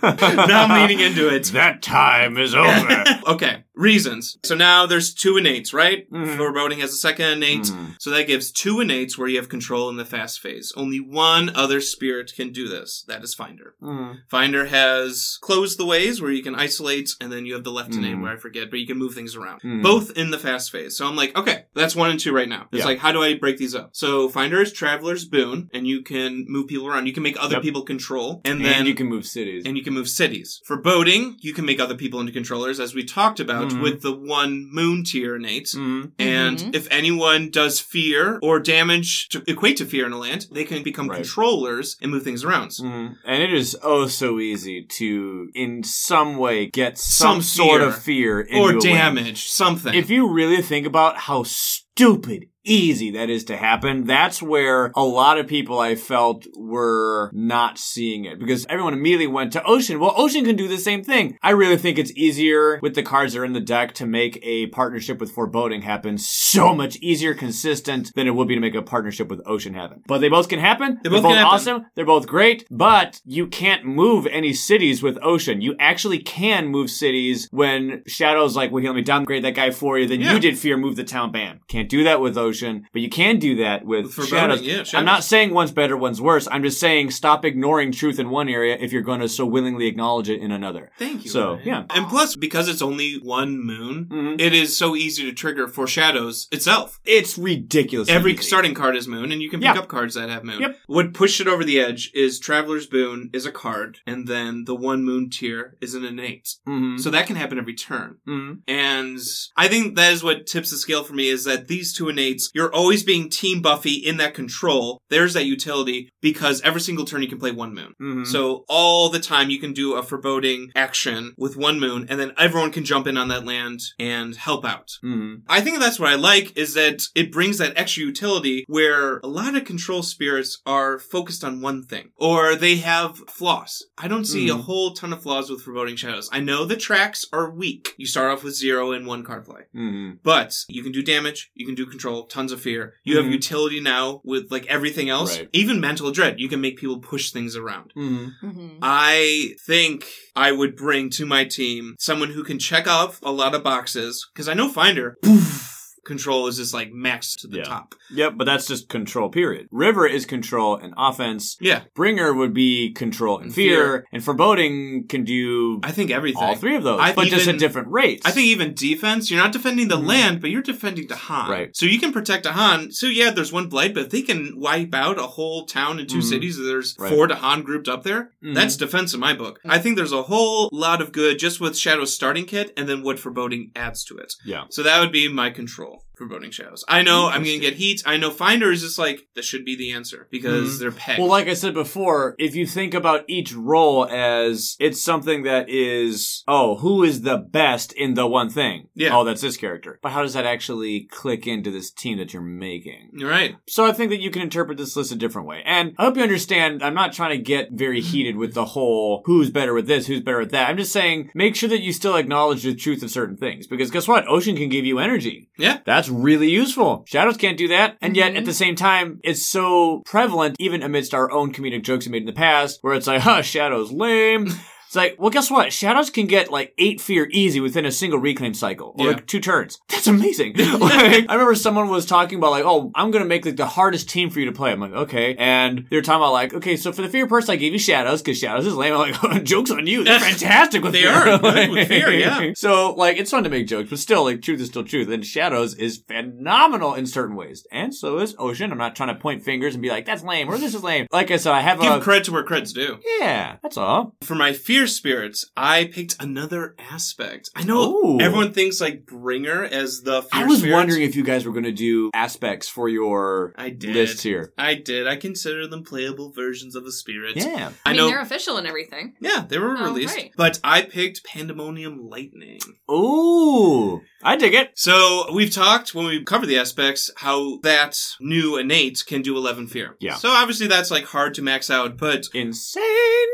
Now I'm leading into it. That time is over. Okay, reasons. So now there's two innates, right? Mm. Foreboding has a second innate. Mm. So that gives two innates where you have control in the fast phase. Only one other spirit can do this. That is Finder. Mm. Finder has closed the ways where you can isolate, and then you have the left mm. innate where I forget, but you can move things around. Mm. Both in the fast phase. So I'm like, okay, that's one and two right now. It's yeah. like, how do I break these up? So Finder is Traveler's Boon, and you can move people around. You can make other yep. people control. And, and then you can move cities. And you can move cities. Foreboding, you can make other people into controllers, as we talked about mm-hmm. with the one moon tier innate. Mm-hmm. And mm-hmm. if anyone does fear or damage to equate to fear in a land, they can become right. controllers and move things around. Mm-hmm. And it is oh so easy to, in some way, get some, some sort fear of fear into or damage, land. Something. If you really think about how stupid easy that is to happen. That's where a lot of people I felt were not seeing it because everyone immediately went to Ocean. Well, Ocean can do the same thing. I really think it's easier with the cards that are in the deck to make a partnership with Foreboding happen so much easier, consistent than it would be to make a partnership with Ocean happen. But they both can happen. They both They're both awesome. Happen. They're both great, but you can't move any cities with Ocean. You actually can move cities when Shadow's like, well, let me downgrade that guy for you. Then yeah. you did fear, move the town, bam. Can't can't do that with Ocean, but you can do that with, with Shadows. Yeah, Shadows. I'm not saying one's better, one's worse. I'm just saying stop ignoring truth in one area if you're going to so willingly acknowledge it in another. Thank you. So, man. yeah. And plus, because it's only one moon, mm-hmm. it is so easy to trigger for Shadows itself. It's ridiculous. Every easy. starting card is moon, and you can pick yeah. up cards that have moon. Yep. What pushed it over the edge is Traveler's Boon is a card, and then the one moon tier is an innate. Mm-hmm. So that can happen every turn. Mm-hmm. And I think that is what tips the scale for me, is that these two innates, you're always being team Buffy in that control. There's that utility, because every single turn you can play one moon. Mm-hmm. So all the time you can do a foreboding action with one moon, and then everyone can jump in on that land and help out. Mm-hmm. I think that's what I like, is that it brings that extra utility where a lot of control spirits are focused on one thing, or they have flaws. I don't see mm-hmm. a whole ton of flaws with Foreboding Shadows. I know the tracks are weak. You start off with zero and one card play. Mm-hmm. But you can do damage, you can do control, tons of fear. You mm-hmm. have utility now with like everything else. Right. Even mental dread. You can make people push things around. Mm-hmm. Mm-hmm. I think I would bring to my team someone who can check off a lot of boxes, because I know Finder... Poof, control is just like maxed to the yeah. top. Yep, but that's just control, period. River is control and offense. Yeah. Bringer would be control and fear. fear. And Foreboding can do... I think everything. All three of those, I but even, just at different rates. I think even defense, you're not defending the mm. land, but you're defending Dahan. Right. So you can protect Dahan. So yeah, there's one blight, but if they can wipe out a whole town and two mm. cities, there's right. four Dahan grouped up there, mm. that's defense in my book. I think there's a whole lot of good just with Shadow's starting kit, and then what Foreboding adds to it. Yeah. So that would be my control. Foreboding Shadows. I know I'm going to get heat. I know Finder is just like, this should be the answer, because mm-hmm. they're pegged. Well, like I said before, if you think about each role as it's something that is, oh, who is the best in the one thing? Yeah. Oh, that's this character. But how does that actually click into this team that you're making? You're right. So I think that you can interpret this list a different way. And I hope you understand, I'm not trying to get very heated with the whole who's better with this, who's better with that. I'm just saying, make sure that you still acknowledge the truth of certain things, because guess what? Ocean can give you energy. Yeah. That's really useful. Shadows can't do that. And yet, at the same time, it's so prevalent, even amidst our own comedic jokes we made in the past, where it's like, huh, Shadows, lame. It's like, well, guess what? Shadows can get like eight fear easy within a single reclaim cycle, or yeah. like two turns. That's amazing. Like, I remember someone was talking about like, oh, I'm going to make like the hardest team for you to play. I'm like, okay. And they were talking about like, okay, so for the fear person, I gave you Shadows, because Shadows is lame. I'm like, oh, joke's on you. They're fantastic with they fear. They are good like, with fear, yeah. So like, it's fun to make jokes, but still like truth is still truth. And Shadows is phenomenal in certain ways. And so is Ocean. I'm not trying to point fingers and be like, that's lame, or this is lame. Like I said, I have Give a... Give credit to where credit's due. Yeah, that's all. For my fear spirits, I picked another aspect. I know Ooh. everyone thinks like Bringer as the fear I was spirits. Wondering if you guys were going to do aspects for your I did. list here. I did. I consider them playable versions of a spirit. Yeah. I, I mean, know... they're official and everything. Yeah, they were oh, released. Right. But I picked Pandemonium Lightning. Ooh. I dig it. So we've talked, when we cover the aspects, how that new innate can do eleven fear. Yeah. So obviously that's like hard to max out, but... Insane.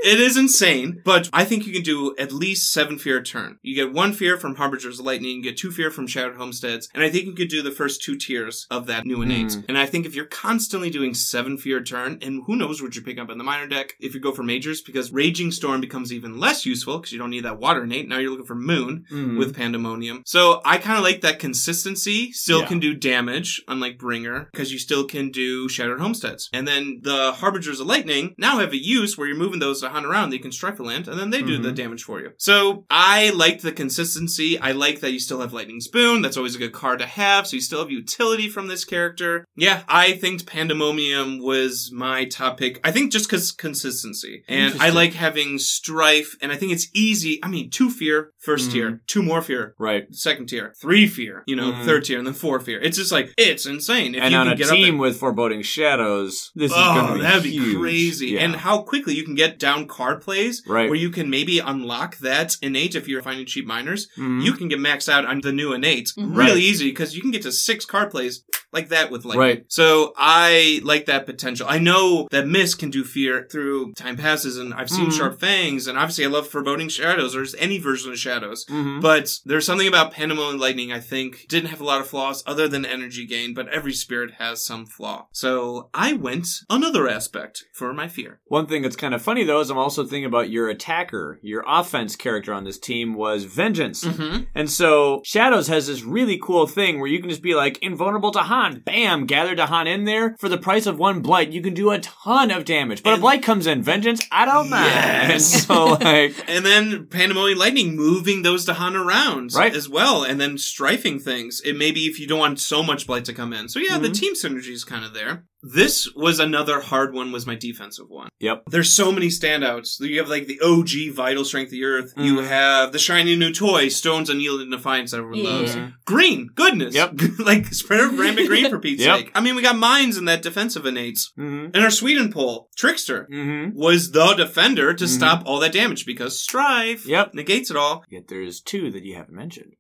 It is insane, but... I think you can do at least seven fear a turn. You get one fear from Harbinger's Lightning, you get two fear from Shattered Homesteads, and I think you could do the first two tiers of that new innate. Mm. And I think if you're constantly doing seven fear a turn, and who knows what you pick up in the minor deck if you go for majors, because Raging Storm becomes even less useful because you don't need that water innate. Now you're looking for Moon mm. with Pandemonium. So I kind of like that consistency. Still yeah. can do damage, unlike Bringer, because you still can do Shattered Homesteads. And then the Harbingers of Lightning now have a use where you're moving those to hunt around that you can strike a land, and then they do mm-hmm. the damage for you. So I like the consistency. I like that you still have Lightning's Boon. That's always a good card to have. So you still have utility from this character. Yeah, I think Pandemonium was my top pick. I think just because consistency. And I like having strife. And I think it's easy. I mean, two fear, first mm. tier. Two more fear. Right. Second tier. Three fear. You know, mm. third tier. And then four fear. It's just like, it's insane. If and you on can a get team with Foreboding Shadows, this oh, is going to be that'd huge. Be crazy. Yeah. And how quickly you can get down card plays. Right. Where you can maybe unlock that innate if you're finding cheap miners. Mm-hmm. You can get maxed out on the new innate mm-hmm. really right. easy, because you can get to six card plays like that with lightning. Right. So I like that potential. I know that Mist can do fear through Time Passes, and I've seen mm-hmm. Sharp Fangs, and obviously I love Foreboding Shadows, or just any version of Shadows. Mm-hmm. But there's something about Pandemonium Lightning, I think, didn't have a lot of flaws other than energy gain, but every spirit has some flaw. So I went another aspect for my fear. One thing that's kind of funny, though, is I'm also thinking about your attacker, your offense character on this team was Vengeance. Mm-hmm. And so Shadows has this really cool thing where you can just be like, invulnerable to Han, bam, gather Dahan in there. For the price of one Blight, you can do a ton of damage. But and if Blight comes in, Vengeance, I don't yes. mind. So, like... and then Pandemonium Lightning moving those Dahan around right. as well, and then strifing things. It may be if you don't want so much Blight to come in. So, yeah, mm-hmm. the team synergy is kind of there. This was another hard one, was my defensive one. Yep. There's so many standouts. You have, like, the O G Vital Strength of the Earth. Mm. You have the shiny new toy, Stone's Unyielding Defiance, that everyone yeah. loves. Green, goodness. Yep. Like, Spread Rampant Green, for Pete's yep. sake. I mean, we got Mines in that defensive innates. Mm-hmm. And our Sweden pole, Trickster, mm-hmm. was the defender to mm-hmm. stop all that damage, because Strive yep. negates it all. Yet there's two that you haven't mentioned.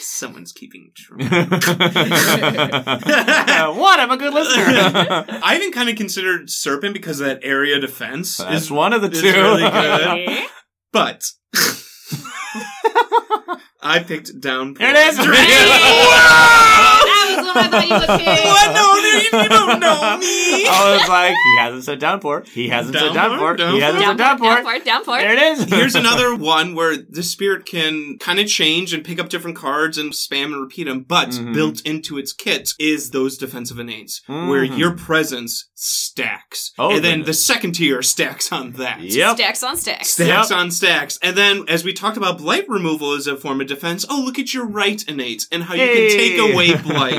Someone's keeping track. uh, what? I'm a good listener. I even kind of considered Serpent because of that area defense. That's is one of the two. Really good. But I picked Downpour. It is. That was what I thought you would pick. What? No, you don't know me. I was like, he hasn't said Downpour. He hasn't downpour, said Downpour. downpour. He hasn't downpour, said downpour. Downpour, downpour. There it is. Here's another one where the spirit can kind of change and pick up different cards and spam and repeat them, but mm-hmm. built into its kit is those defensive innates, mm-hmm. where your presence stacks. Oh, and then goodness. The second tier stacks on that. Yep. Stacks on stacks. Stacks yep. on stacks. And then, as we talked about, blight removal is a form of defense. Oh, look at your right innate and how Yay. You can take away blight.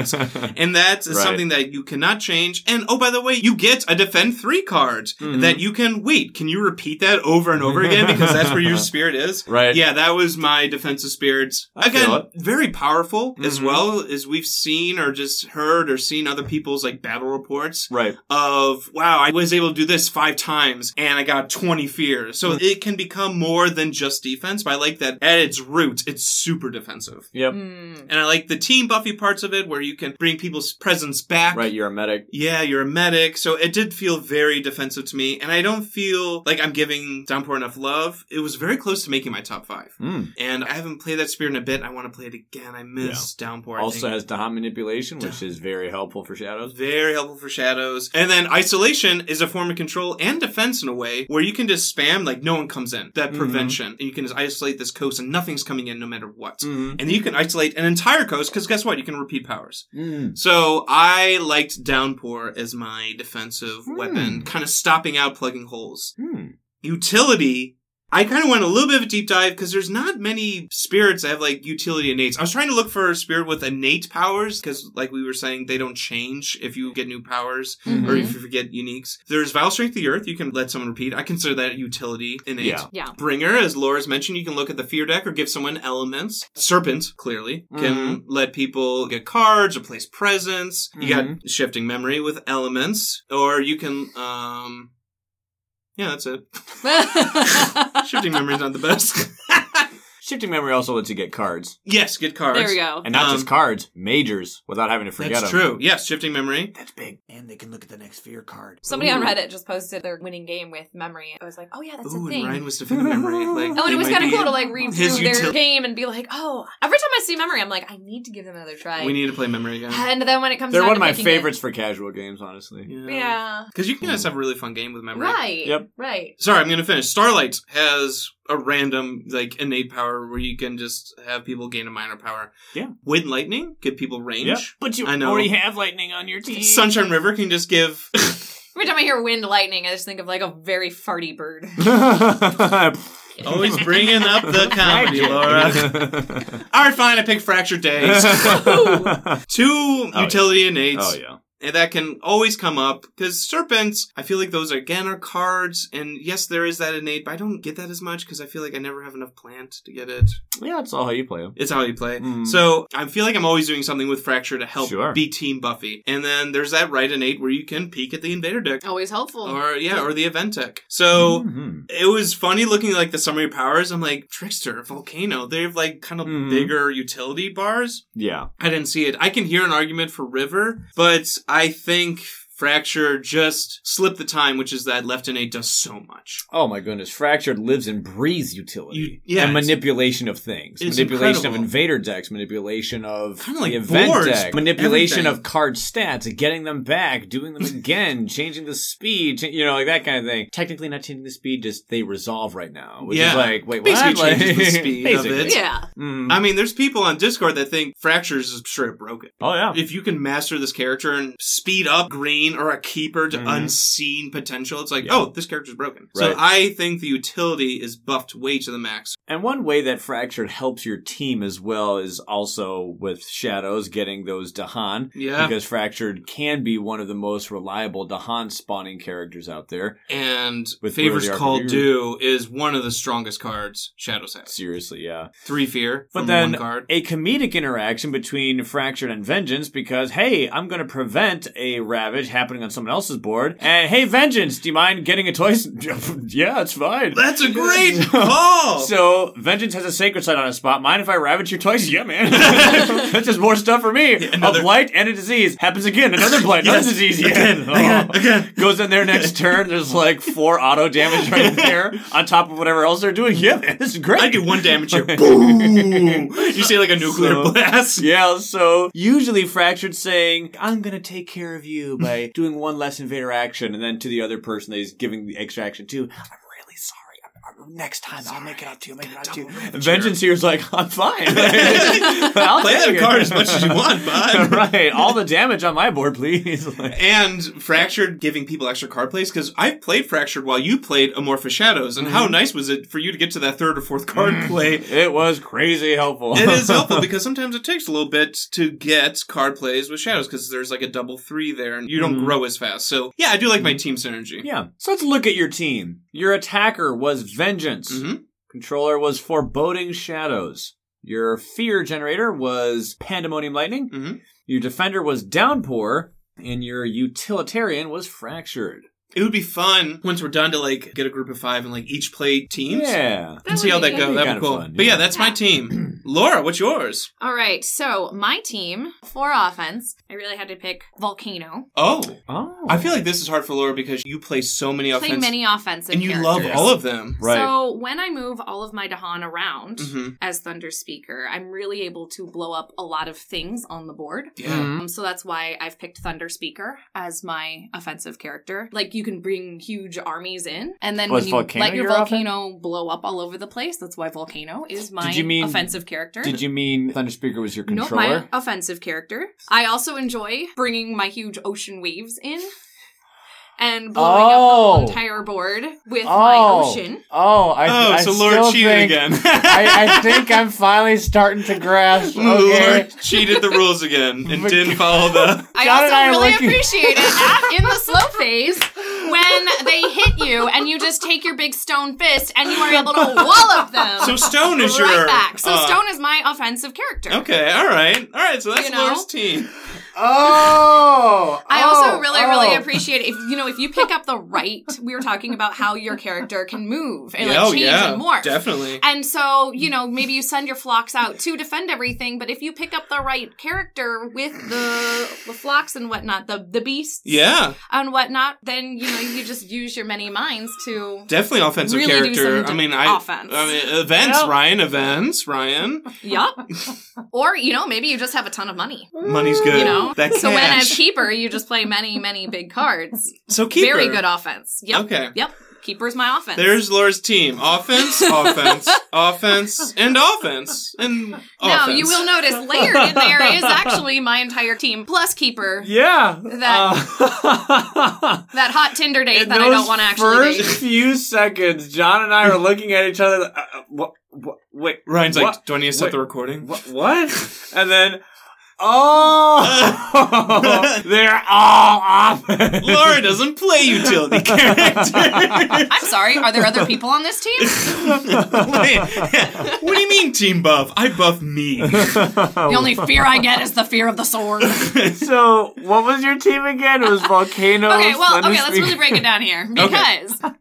And that is right. something that you cannot change. And oh, by the way, you get a defend three card mm-hmm. that you can wait. Can you repeat that over and over again? Because that's where your spirit is. Right. Yeah, that was my defensive spirits. I Again, very powerful mm-hmm. as well as we've seen or just heard or seen other people's like battle reports right. of, wow, I was able to do this five times and I got twenty fears. So mm-hmm. it can become more than just defense, but I like that at its root, it's super defensive. Yep. Mm. And I like the team Buffy parts of it where you can bring people's presence back. Right, you're a medic. Yeah, you're a medic. So it did feel very defensive to me. And I don't feel like I'm giving Downpour enough love. It was very close to making my top five. Mm. And I haven't played that spirit in a bit. I want to play it again. I miss yeah. Downpour. I also think. Has Dahan manipulation, which is very helpful for Shadows. Very helpful for Shadows. And then isolation is a form of control and defense in a way where you can just spam, like no one comes in. That mm-hmm. prevention. And you can just isolate this coast and nothing's coming in no matter what. Mm-hmm. And you can isolate an entire coast because guess what? You can repeat powers. Mm. So I liked Downpour as my defensive mm. weapon, kind of stopping out plugging holes. Mm. Utility, I kind of went a little bit of a deep dive because there's not many spirits that have like utility innates. I was trying to look for a spirit with innate powers because like we were saying, they don't change if you get new powers mm-hmm. or if you forget uniques. There's Vital Strength of the Earth. You can let someone repeat. I consider that utility innate. Yeah. yeah. Bringer, as Laura's mentioned, you can look at the fear deck or give someone elements. Serpent, clearly, can mm-hmm. let people get cards or place presents. Mm-hmm. You got Shifting Memory with elements or you can... um Yeah, that's it. Shifting Memory's not the best. Shifting Memory also lets you get cards. Yes, get cards. There we go. And not um, just cards, majors, without having to forget that's them. That's true. Yes, Shifting Memory. That's big. And they can look at the next fear card. Somebody Ooh. On Reddit just posted their winning game with memory. I was like, oh yeah, that's Ooh, a thing. Ooh, and Ryan was defending memory. Like, oh, and it was kind of cool to like read through util- their game and be like, oh, every time I see memory, I'm like, I need to give them another try. We need to play memory again. And then when it comes They're down to They're one of my favorites it, for casual games, honestly. Yeah. Because yeah. you can just have a really fun game with memory. Right. Yep. Right. Sorry, I'm going to finish. Starlight has... a random, like, innate power where you can just have people gain a minor power. Yeah. Wind Lightning, give people range. Yep. But you already have lightning on your team. Sunshine River can just give... Every time I hear wind lightning, I just think of, like, a very farty bird. Always bringing up the comedy, Laura. All right, fine, I picked Fractured Days. Two oh, utility yeah. innates. Oh, yeah. that can always come up, because serpents, I feel like those again are cards, and yes, there is that innate, but I don't get that as much because I feel like I never have enough plant to get it. Yeah, it's all how you play them. It's how you play. Mm. So I feel like I'm always doing something with Fracture to help sure. be Team Buffy. And then there's that right innate where you can peek at the Invader deck. Always helpful. Or yeah, yeah. or the Event deck. So mm-hmm. it was funny looking at, like, the summary powers. I'm like, Trickster, Volcano, they have like kind of mm-hmm. bigger utility bars. Yeah. I didn't see it. I can hear an argument for River, but I think Fracture just slipped the time, which is that left innate does so much. Oh my goodness. Fractured lives and breathes utility. You, yeah, and manipulation of things. Manipulation incredible. of invader decks. Manipulation of kind of like the event boards, deck. Manipulation everything. Of card stats. Getting them back. Doing them again. Changing the speed. Cha- you know, like that kind of thing. Technically not changing the speed, just they resolve right now. Which yeah. is like, wait, basically what? Basically changes the speed of it. Yeah. Mm. I mean, there's people on Discord that think Fracture's is straight up broken. Oh yeah. If you can master this character and speed up green or a keeper to mm-hmm. unseen potential, it's like, yeah. oh, this character's broken. Right. So I think the utility is buffed way to the max. And one way that Fractured helps your team as well is also with Shadows, getting those Dahan. Yeah. Because Fractured can be one of the most reliable Dahan spawning characters out there. And with Favor's Call Due is one of the strongest cards Shadows has. Seriously, yeah. Three fear. But then a comedic interaction between Fractured and Vengeance, because, hey, I'm going to prevent a Ravage happening on someone else's board, and hey, Vengeance, do you mind getting a toy? Yeah, it's fine. That's a great call. So, Vengeance has a Sacred Site on a spot. Mind if I ravage your toys? Yeah, man. That's just more stuff for me. Yeah, another... A blight and a disease. Happens again. Another blight. Yes. Another disease. Again. Oh. Again. Again. Goes in there next turn. There's like four auto damage right there on top of whatever else they're doing. Yeah, man. This is great. I do one damage here. Boom. You say like a nuclear so, blast. Yeah, so usually Fractured saying, I'm going to take care of you by doing one less invader action, and then to the other person that he's giving the extra action to, I'm really sorry. Next time, sorry, I'll make it up to you. I'll make it up to you. Vengeance here's like, I'm fine. I'll play that card as much as you want, bud. Right. All the damage on my board, please. Like. And Fractured giving people extra card plays, because I played Fractured while you played Amorphous Shadows, and mm-hmm. how nice was it for you to get to that third or fourth card mm-hmm. play? It was crazy helpful. It is helpful, because sometimes it takes a little bit to get card plays with Shadows, because there's like a double three there, and you don't mm-hmm. grow as fast. So, yeah, I do like mm-hmm. my team synergy. Yeah. So let's look at your team. Your attacker was Vengeance. Mm-hmm. Controller was Foreboding Shadows. Your fear generator was Pandemonium Lightning. Mm-hmm. Your defender was Downpour. And your utilitarian was Fractured. It would be fun once we're done to like get a group of five and like each play teams. Yeah. That and see how that goes. That'd be cool. Fun, yeah. But yeah, that's yeah. my team. Laura, what's yours? All right. So my team for offense, I really had to pick Volcano. Oh. Oh. I feel like this is hard for Laura because you play so many offensive. Play many offensive and you characters. Love all of them. Right. So when I move all of my Dahan around mm-hmm. as Thunderspeaker, I'm really able to blow up a lot of things on the board. Yeah. Mm-hmm. Um, so that's why I've picked Thunderspeaker as my offensive character. Like, you can bring huge armies in, and then oh, when you volcano let your, your volcano offense? Blow up all over the place. That's why Volcano is my did you mean, offensive character. Did you mean Thunderspeaker was your controller? No, my offensive character. I also enjoy bringing my huge ocean waves in. And blowing oh. up the whole entire board with oh. my ocean. Oh, I, oh, I so Lord still cheated think, again. I, I think I'm finally starting to grasp. Okay. Lord cheated the rules again and didn't follow the... I John also I really appreciate it in the slow phase when they hit you and you just take your big stone fist and you are able to wallop them. So Stone is right your... Right back. So uh, Stone is my offensive character. Okay, all right. All right, so that's you know? Laura's team. Oh! I also oh, really, oh. really appreciate it. If, you know, if you pick up the right, we were talking about how your character can move and like, oh, change yeah, and morph. Definitely. And so, you know, maybe you send your flocks out to defend everything, but if you pick up the right character with the, the flocks and whatnot, the, the beasts yeah. and whatnot, then, you know, you just use your many minds to definitely offensive really character. Do I mean, I, offense. I mean, events, yep. Ryan, events, Ryan. Yep. Or, you know, maybe you just have a ton of money. Money's good. You know? So when I have Keeper, you just play many, many big cards. So Keeper. Very good offense. Yep. Okay. Yep. Keeper's my offense. There's Laura's team. Offense, offense, offense, and offense, and offense. Now, you will notice layered in there is actually my entire team, plus Keeper. Yeah. That uh, that hot Tinder date that I don't want to actually date. First few seconds, John and I are looking at each other. Uh, what, what, wait. Ryan's what, like, do I need to set wait, the recording? What? what? And then... Oh! They're all opposite. Laura doesn't play utility characters. I'm sorry, are there other people on this team? What do you mean, team buff? I buff me. The only fear I get is the fear of the sword. So, what was your team again? It was Volcano. Okay, well, okay, let's really break it down here. Because... Okay.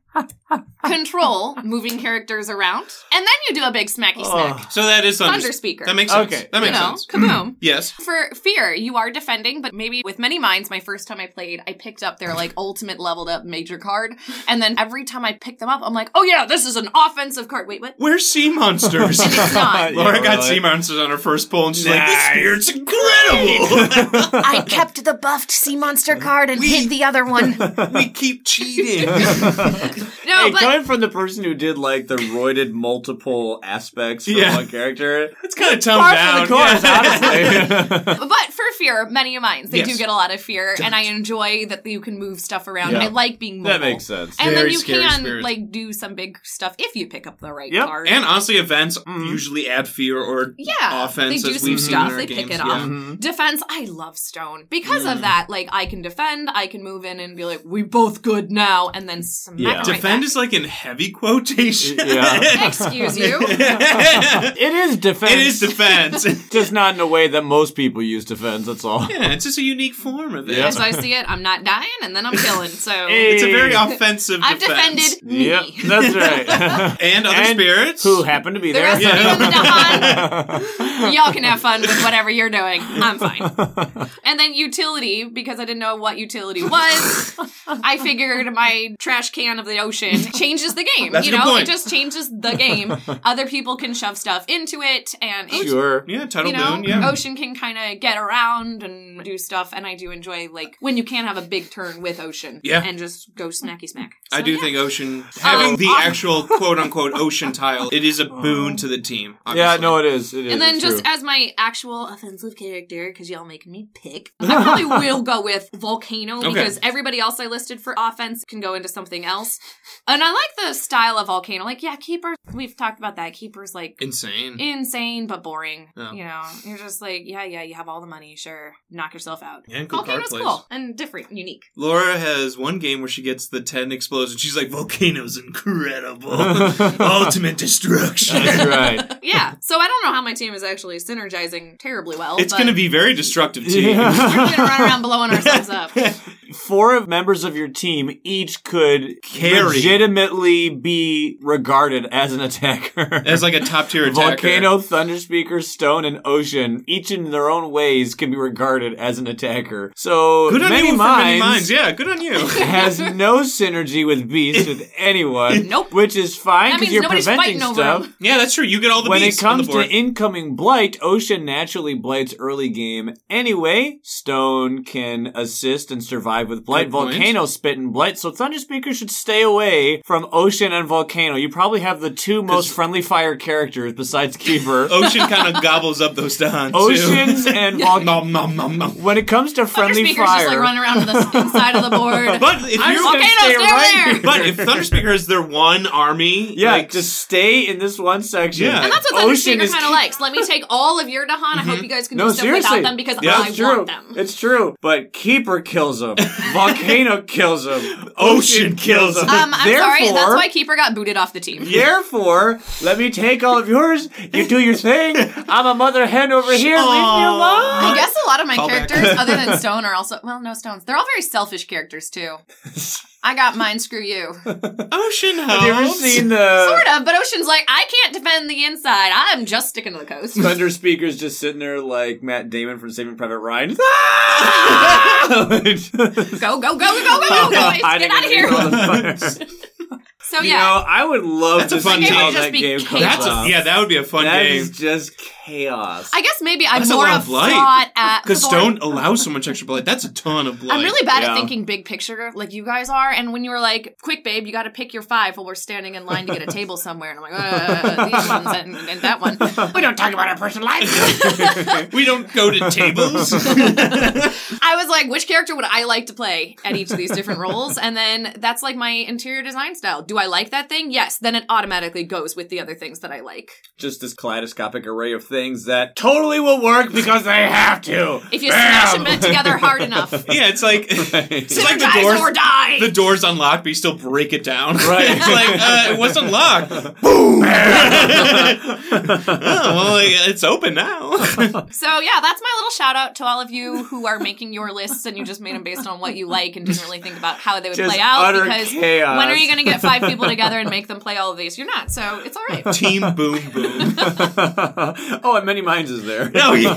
Control moving characters around, and then you do a big smacky smack. Oh. So that is Thunderspeaker. That makes sense. Okay, that makes you know, sense. Kaboom. Yes. For fear, you are defending, but maybe with Many Minds, my first time I played, I picked up their like ultimate leveled up major card, and then every time I pick them up, I'm like, oh yeah, this is an offensive card. Wait, what? We're sea monsters. It's not. Laura yeah, got really. sea monsters on her first pull, and she's nice. like, this spirit's incredible. I kept the buffed sea monster card and we, hit the other one. We keep cheating. No, hey, but... coming from the person who did, like, the roided multiple aspects for yeah. one character, it's kind of toned down. Of course, yeah. honestly. But for fear, Many Minds, they yes. do get a lot of fear, and I enjoy that you can move stuff around. Yeah. I like being mobile. That makes sense. And Very then you can, spirit. like, do some big stuff if you pick up the right yep. card. And honestly, events mm. usually add fear or yeah, offense. They do as some we've stuff, they games. pick it yeah. off. Mm-hmm. Defense, I love Stone. Because mm. of that, like, I can defend, I can move in and be like, we both good now, and then smack yeah. right defend back. Is like in heavy quotation. Yeah. Excuse you. It is defense. It is defense. Just not in a way that most people use defense, that's all. Yeah, it's just a unique form of it. Yeah. As I see it, I'm not dying and then I'm killing, so. Hey. It's a very offensive I've defense. I've defended me. Yep, that's right. And other and spirits. Who happen to be there. The rest yeah. of y'all can have fun with whatever you're doing. I'm fine. And then utility, because I didn't know what utility was, I figured my trash can of the ocean changes the game. That's you know, it just changes the game. Other people can shove stuff into it, and it, sure, yeah, title you know, boon, yeah. Ocean can kind of get around and do stuff, and I do enjoy like when you can have a big turn with Ocean, yeah. and just go snacky smack. So, I do yeah. think Ocean having um, the um, actual quote unquote Ocean tile, it is a boon to the team. Obviously. Yeah, no, it is. It is. And then it's just true. As my actual offensive character, because y'all make me pick, I probably will go with Volcano okay. because everybody else I listed for offense can go into something else. And I like the style of Volcano. Like, yeah, Keeper, we've talked about that. Keeper's, like... Insane. Insane, but boring. Yeah. You know, you're just like, yeah, yeah, you have all the money, sure. Knock yourself out. Yeah, and Volcano's cool. And different, unique. Laura has one game where she gets the ten explosion. She's like, Volcano's incredible. Ultimate destruction. That's right. Yeah. So I don't know how my team is actually synergizing terribly well. It's going to be very destructive team. We're going to run around blowing ourselves up. Four of members of your team each could carry... legitimately be regarded as an attacker. As like a top tier attacker. Volcano, Thunderspeaker, Stone, and Ocean, each in their own ways, can be regarded as an attacker. So, good on Many, you Minds Many Minds, yeah, good on you. Has no synergy with Beast with anyone. Nope. Which is fine because you're preventing stuff. Over yeah, that's true. You get all the when beasts on the board. When it comes to incoming blight, Ocean naturally blights early game. Anyway, Stone can assist and survive with blight. Good Volcano point. Spit and blight, so Thunderspeaker should stay away from Ocean and Volcano. You probably have the two most friendly fire characters besides Keeper. Ocean kind of gobbles up those dons. Oceans too. And Volcano. nom, nom, nom. When it comes to friendly fire, just like running around to the inside of the board. But if I'm you're gonna stay right here. But if Thunderspeaker is their one army, yeah, like, just stay in this one section. Yeah. And that's what Ocean kind of likes. Let me take all of your Dahan. Mm-hmm. I hope you guys can no, do stuff seriously. Without them because yeah, I want them. It's true. But Keeper kills them. Volcano kills them. Ocean kills them. Um, I'm therefore, sorry, that's why Keeper got booted off the team. Therefore, let me take all of yours, you do your thing, I'm a mother hen over here, aww. Leave me alone. I guess a lot of my Call characters, back. Other than Stone, are also, well, no Stones, they're all very selfish characters, too. I got mine, screw you. Ocean helps. Have you ever seen the... Sort of, but Ocean's like, I can't defend the inside. I'm just sticking to the coast. Thunderspeaker's just sitting there like Matt Damon from Saving Private Ryan. go, go, go, go, go, go, go, go. Get out of here. So you yeah, know, I would love that's to see how that game comes out. Yeah, that would be a fun that game. That is just chaos. I guess maybe I'm that's more of thought at because Stone allows so much extra blight. That's a ton of blight. I'm really bad yeah. at thinking big picture, like you guys are. And when you were like, "Quick, babe, you got to pick your five while we're standing in line to get a table somewhere," and I'm like, uh, "These ones and, and that one." We don't talk about our personal life. We don't go to tables. I was like, which character would I like to play at each of these different roles? And then that's like my interior design style. Do do I like that thing? Yes. Then it automatically goes with the other things that I like. Just this kaleidoscopic array of things that totally will work because they have to. If you Bam! Smash them together hard enough. Yeah, it's like, right. it's like the doors, or die. The door's unlocked, but you still break it down. Right. It's like, uh, it was unlocked. Boom! Oh, well, it's open now. So yeah, that's my little shout out to all of you who are making your lists and you just made them based on what you like and didn't really think about how they would just play out because chaos. When are you going to get five people together and make them play all of these? You're not, so it's all right. Team Boom Boom. Oh, and Many Minds is there. No, yeah.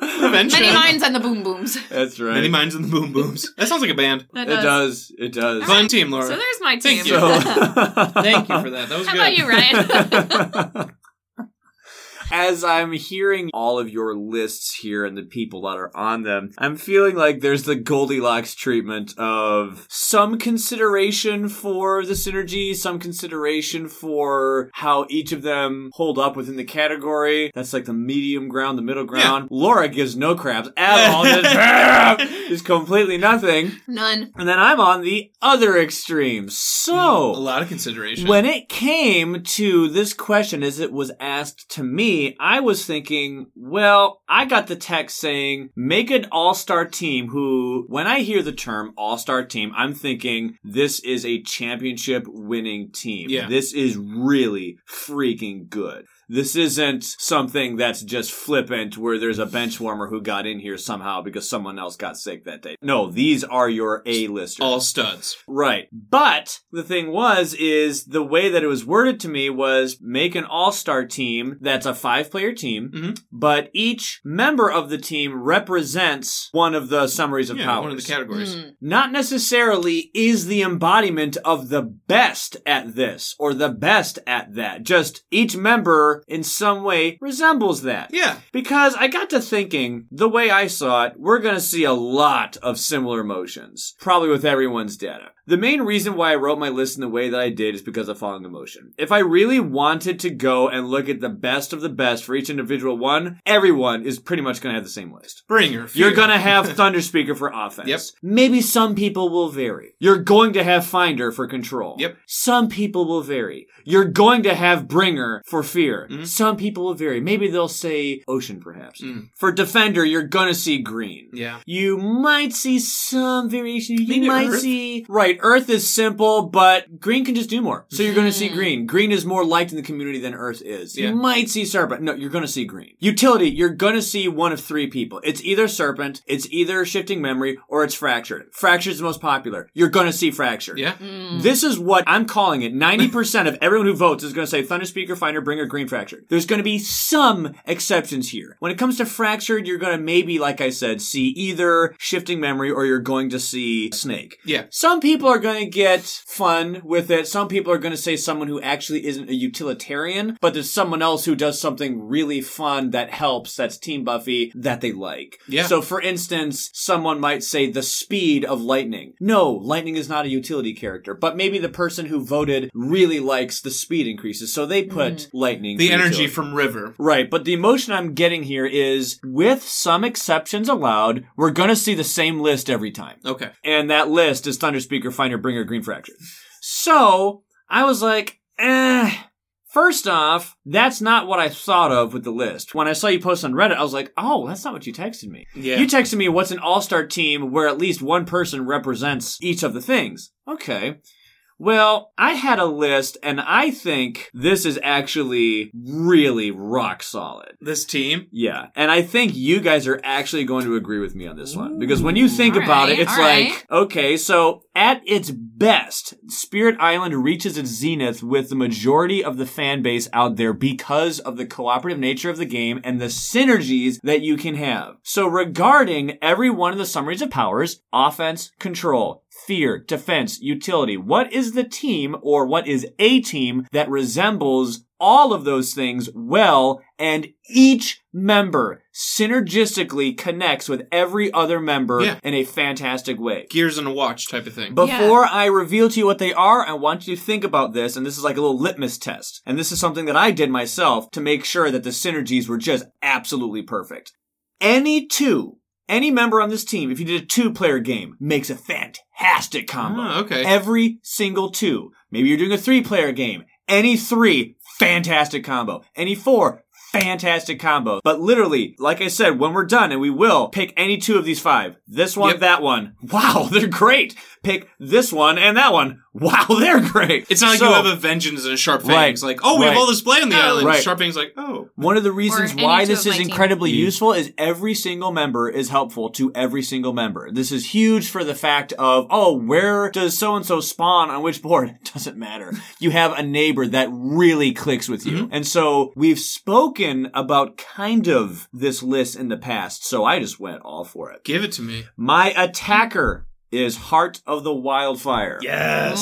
Eventually. Many Minds and the Boom Booms. That's right. Many Minds and the Boom Booms. That sounds like a band. It does. It does. It does. Fun right. team, Laura. So there's my team. Thank you, Thank you for that. That was How good. How about you, Ryan? As I'm hearing all of your lists here and the people that are on them, I'm feeling like there's the Goldilocks treatment of some consideration for the synergy, some consideration for how each of them hold up within the category. That's like the medium ground, the middle ground. Yeah. Laura gives no craps at all. There's completely nothing. None. And then I'm on the other extreme. So, a lot of consideration. When it came to this question as it was asked to me, I was thinking, well, I got the text saying, make an all-star team who, when I hear the term all-star team, I'm thinking this is a championship winning team. Yeah. This is really freaking good. This isn't something that's just flippant where there's a bench warmer who got in here somehow because someone else got sick that day. No, these are your A-listers. All studs. Right. But the thing was, is the way that it was worded to me was make an all-star team that's a five-player team, mm-hmm. but each member of the team represents one of the summaries of yeah, powers. Yeah, one of the categories. Mm. Not necessarily is the embodiment of the best at this or the best at that. Just each member in some way resembles that. Yeah. Because I got to thinking, the way I saw it, we're going to see a lot of similar motions, probably with everyone's data. The main reason why I wrote my list in the way that I did is because of following emotion. If I really wanted to go and look at the best of the best for each individual one, everyone is pretty much going to have the same list. Bringer. Fear. You're going to have Thunderspeaker for offense. Yep. Maybe some people will vary. You're going to have Finder for control. Yep. Some people will vary. You're going to have Bringer for fear. Mm-hmm. Some people will vary. Maybe they'll say Ocean, perhaps. Mm. For Defender, you're going to see Green. Yeah. You might see some variation. You Maybe might Earth? see... Right. Earth is simple, but Green can just do more. So you're going to see Green. Green is more liked in the community than Earth is. Yeah. You might see Serpent. No, you're going to see Green. Utility, you're going to see one of three people. It's either Serpent, it's either Shifting Memory, or it's Fractured. Fractured is the most popular. You're going to see Fractured. Yeah. Mm. This is what I'm calling it. ninety percent of everyone who votes is going to say Thunderspeaker, Finder, Bringer, Green, Fractured. There's going to be some exceptions here. When it comes to Fractured, you're going to maybe, like I said, see either Shifting Memory or you're going to see Snake. Yeah. Some people People are going to get fun with it. Some people are going to say someone who actually isn't a utilitarian, but there's someone else who does something really fun that helps, that's team buffy, that they like. Yeah. So for instance, someone might say the speed of Lightning. No, Lightning is not a utility character, but maybe the person who voted really likes the speed increases, so they put mm. Lightning. The energy utility. From River. Right, but the emotion I'm getting here is, with some exceptions allowed, we're going to see the same list every time. Okay. And that list is Thunderspeaker, Finder, Bringer, Green, Fracture. So I was like, eh. First off, that's not what I thought of with the list. When I saw you post on Reddit, I was like, oh, that's not what you texted me. Yeah. You texted me what's an all-star team where at least one person represents each of the things. Okay. Well, I had a list, and I think this is actually really rock solid. This team? Yeah. And I think you guys are actually going to agree with me on this one. Because when you think all about right, it, it's like, right. okay, so at its best, Spirit Island reaches its zenith with the majority of the fan base out there because of the cooperative nature of the game and the synergies that you can have. So regarding every one of the summaries of powers, offense, control, fear, defense, utility. What is the team or what is a team that resembles all of those things well and each member synergistically connects with every other member yeah. in a fantastic way. Gears in a watch type of thing. Before yeah. I reveal to you what they are, I want you to think about this, and this is like a little litmus test. And this is something that I did myself to make sure that the synergies were just absolutely perfect. Any two, any member on this team, if you did a two-player game, makes a fantastic fantastic combo. Oh, okay. Every single two. Maybe you're doing a three-player game. Any three, fantastic combo. Any four, fantastic combo. But literally, like I said, when we're done, and we will, pick any two of these five. This one, yep. That one. Wow, they're great. Pick this one and that one. Wow, they're great. It's not so, like you have a Vengeance and a Sharp Fangs. Right, like, oh, we right. have all this play on the oh, island. Right. Sharp Fangs like, oh. One of the reasons why this is incredibly team. useful is every single member is helpful to every single member. This is huge for the fact of, oh, where does so-and-so spawn on which board? It doesn't matter. You have a neighbor that really clicks with you. Mm-hmm. And so we've spoken about kind of this list in the past, so I just went all for it. Give it to me. My attacker is Heart of the Wildfire. Yes.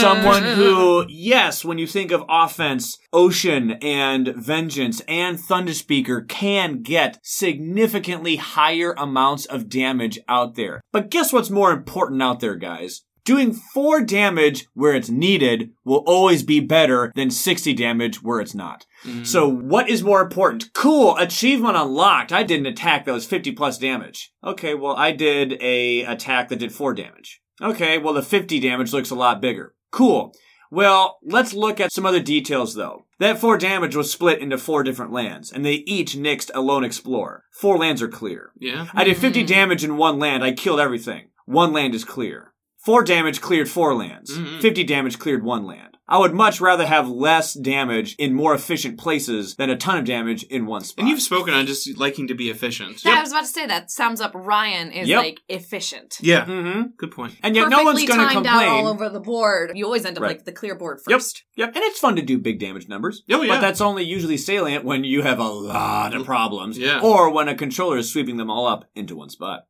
Someone who, yes, when you think of offense, Ocean and Vengeance and Thunderspeaker can get significantly higher amounts of damage out there. But guess what's more important out there, guys? Doing four damage where it's needed will always be better than sixty damage where it's not. Mm. So what is more important? Cool, achievement unlocked. I did an attack that was fifty plus damage. Okay, well, I did a attack that did four damage. Okay, well, the fifty damage looks a lot bigger. Cool. Well, let's look at some other details, though. That four damage was split into four different lands, and they each nixed a lone explorer. Four lands are clear. Yeah. I did fifty damage in one land. I killed everything. One land is clear. Four damage cleared four lands. Mm-hmm. fifty damage cleared one land. I would much rather have less damage in more efficient places than a ton of damage in one spot. And you've spoken on just liking to be efficient. Yeah, yep. I was about to say that. Sums up Ryan is yep. like efficient. Yeah. Mm-hmm. Good point. And yet perfectly no one's going to complain. Timed out all over the board. You always end up right. like the clear board first. Yep. Yep. And it's fun to do big damage numbers. Oh, yeah. But that's only usually salient when you have a lot of problems. Yeah. Or when a controller is sweeping them all up into one spot.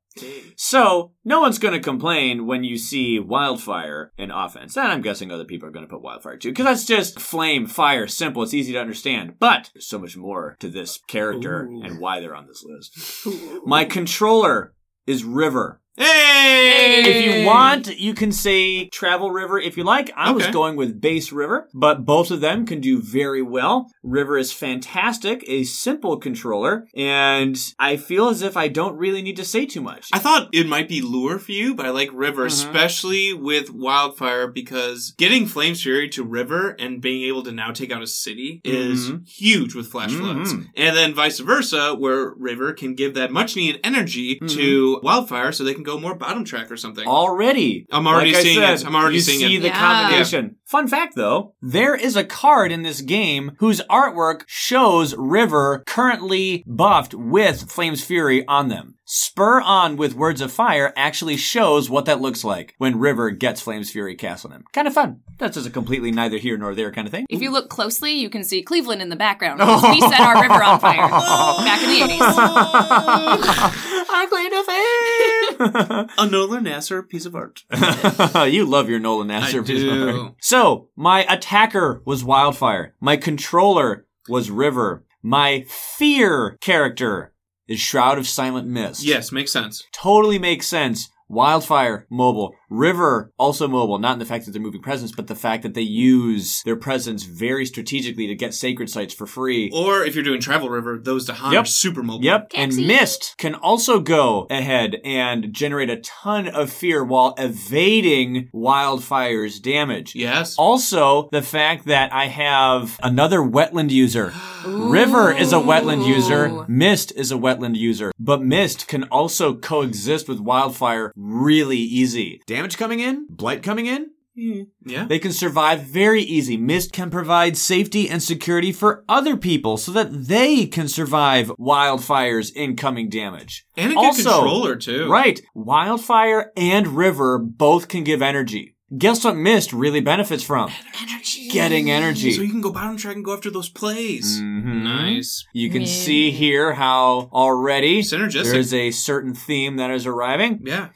So, no one's going to complain when you see Wildfire in offense. And I'm guessing other people are going to put Wildfire too. Because that's just flame, fire, simple. It's easy to understand. But there's so much more to this character Ooh. and why they're on this list. Ooh. My controller is River. Hey! If you want, you can say Travel River if you like. I okay. was going with Base River, but both of them can do very well. River is fantastic, a simple controller, and I feel as if I don't really need to say too much. I thought it might be Lure for you, but I like River, mm-hmm. especially with Wildfire, because getting Flames Fury to River and being able to now take out a city is mm-hmm. huge with Flash mm-hmm. Floods. And then vice versa, where River can give that much-needed energy mm-hmm. to Wildfire so they can go more bottom track or something. Already. I'm already like seeing said, it. I'm already seeing it. You see the yeah. combination. Yeah. Fun fact, though, there is a card in this game whose artwork shows River currently buffed with Flames Fury on them. Spur On with Words of Fire actually shows what that looks like when River gets Flames Fury cast on him. Kind of fun. That's just a completely neither here nor there kind of thing. If you look closely, you can see Cleveland in the background. Oh. We set our river on fire oh. back in the eighties. Oh. I claim to fame. A Nolan Nasser piece of art. You love your Nolan Nasser I piece do. of art. So, my attacker was Wildfire. My controller was River. My fear character is Shroud of Silent Mist. Yes, makes sense. Totally makes sense. Wildfire, mobile. River, also mobile. Not in the fact that they're moving presence, but the fact that they use their presence very strategically to get sacred sites for free. Or if you're doing Travel River, those to harm yep. super mobile. Yep. Taxi. And Mist can also go ahead and generate a ton of fear while evading Wildfire's damage. Yes. Also, the fact that I have another wetland user. River is a wetland user. Mist is a wetland user. But Mist can also coexist with Wildfire really easy. Damage coming in, blight coming in. Yeah. They can survive very easy. Mist can provide safety and security for other people so that they can survive Wildfire's incoming damage. And a good also, controller too. Right. Wildfire and River both can give energy. Guess what Mist really benefits from? Energy. Getting energy. So you can go bottom track and go after those plays. Mm-hmm. Nice. You can yeah. see here how already synergistic. There is a certain theme that is arriving. Yeah.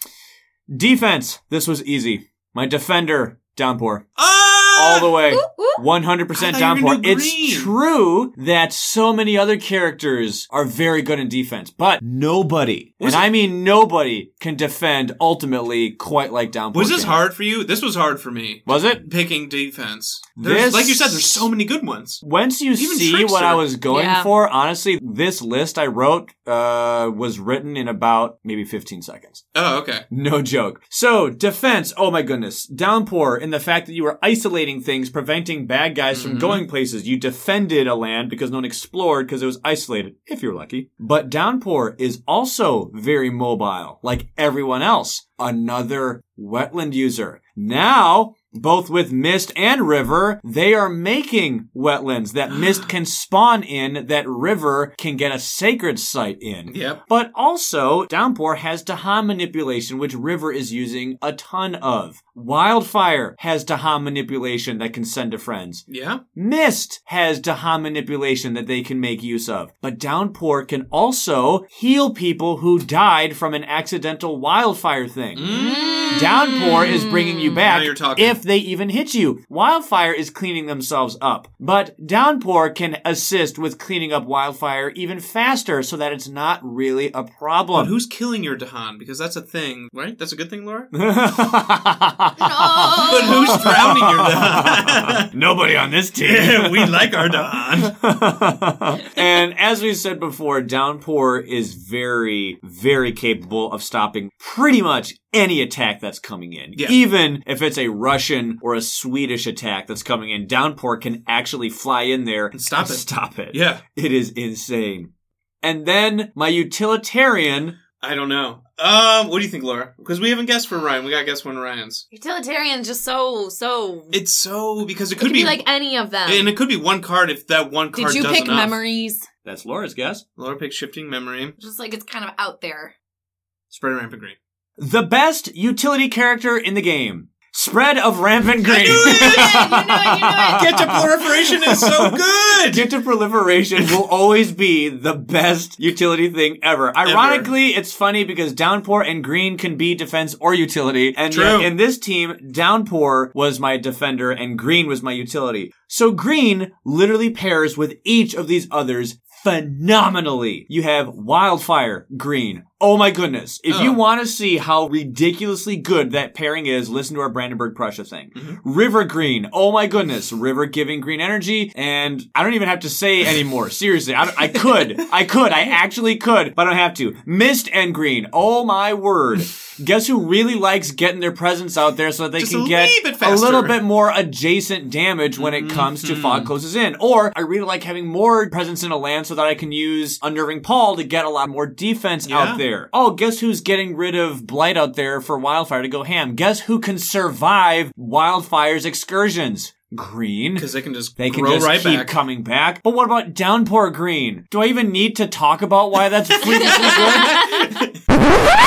Defense. This was easy. My defender, Downpour. Oh! All the way. Ooh, ooh. one hundred percent Downpour. It's true that so many other characters are very good in defense, but nobody, was and it? I mean nobody, can defend ultimately quite like Downpour. Was this hard for you? This was hard for me. Was it? Picking defense. This, like you said, there's so many good ones. Once you Even see Trickster. What I was going yeah. for, honestly, this list I wrote uh, was written in about maybe fifteen seconds. Oh, okay. No joke. So, defense. Oh, my goodness. Downpour in the fact that you were isolating things, preventing bad guys mm-hmm. from going places. You defended a land because no one explored because it was isolated, if you're lucky. But Downpour is also very mobile, like everyone else. Another wetland user. Now... both with Mist and River, they are making wetlands that Mist can spawn in, that River can get a sacred site in. Yep. But also, Downpour has Dahan manipulation, which River is using a ton of. Wildfire has Dahan manipulation that can send to friends. Yeah. Mist has Dahan manipulation that they can make use of. But Downpour can also heal people who died from an accidental wildfire thing. Mm. Downpour is bringing you back if they even hit you. Wildfire is cleaning themselves up. But Downpour can assist with cleaning up Wildfire even faster so that it's not really a problem. But who's killing your Dahan? Because that's a thing, right? That's a good thing, Laura? No! But who's drowning your Dahan? Nobody on this team. Yeah, we like our Dahan. And as we said before, Downpour is very, very capable of stopping pretty much any attack that's coming in. Yeah. Even if it's a Russian or a Swedish attack that's coming in, Downpour can actually fly in there and stop and it. Stop it. Yeah. It is insane. And then my utilitarian... I don't know. Um, what do you think, Laura? Because we haven't guessed from Ryan. We got to guess one Ryan's. Utilitarian's just so, so... It's so... Because it could, it could be... be like any of them. And it could be one card if that one card does Did you pick enough. Memories? That's Laura's guess. Laura picked Shifting Memory. Just like it's kind of out there. Spread Rampant Green. The best utility character in the game. Spread of Rampant Green. I knew it! You knew it, you knew it! Gift of Proliferation is so good! Gift of Proliferation will always be the best utility thing ever. Ironically, ever. It's funny because Downpour and Green can be defense or utility. And True. In this team, Downpour was my defender and Green was my utility. So Green literally pairs with each of these others phenomenally. You have Wildfire Green. Oh my goodness. If oh. you want to see how ridiculously good that pairing is, listen to our Brandenburg Prussia thing. Mm-hmm. River Green. Oh my goodness. River giving green energy. And I don't even have to say anymore. Seriously. I, I could. I could. I actually could. But I don't have to. Mist and Green. Oh my word. Guess who really likes getting their presence out there so that they Just can a get a little bit more adjacent damage when mm-hmm. it comes to fog closes in. Or I really like having more presence in a land so that I can use Unnerving Paul to get a lot more defense yeah. out there. Oh, guess who's getting rid of blight out there for Wildfire to go ham? Guess who can survive Wildfire's excursions? Green. Because they can just they can grow just right keep back. Coming back. But what about Downpour Green? Do I even need to talk about why that's freaking good?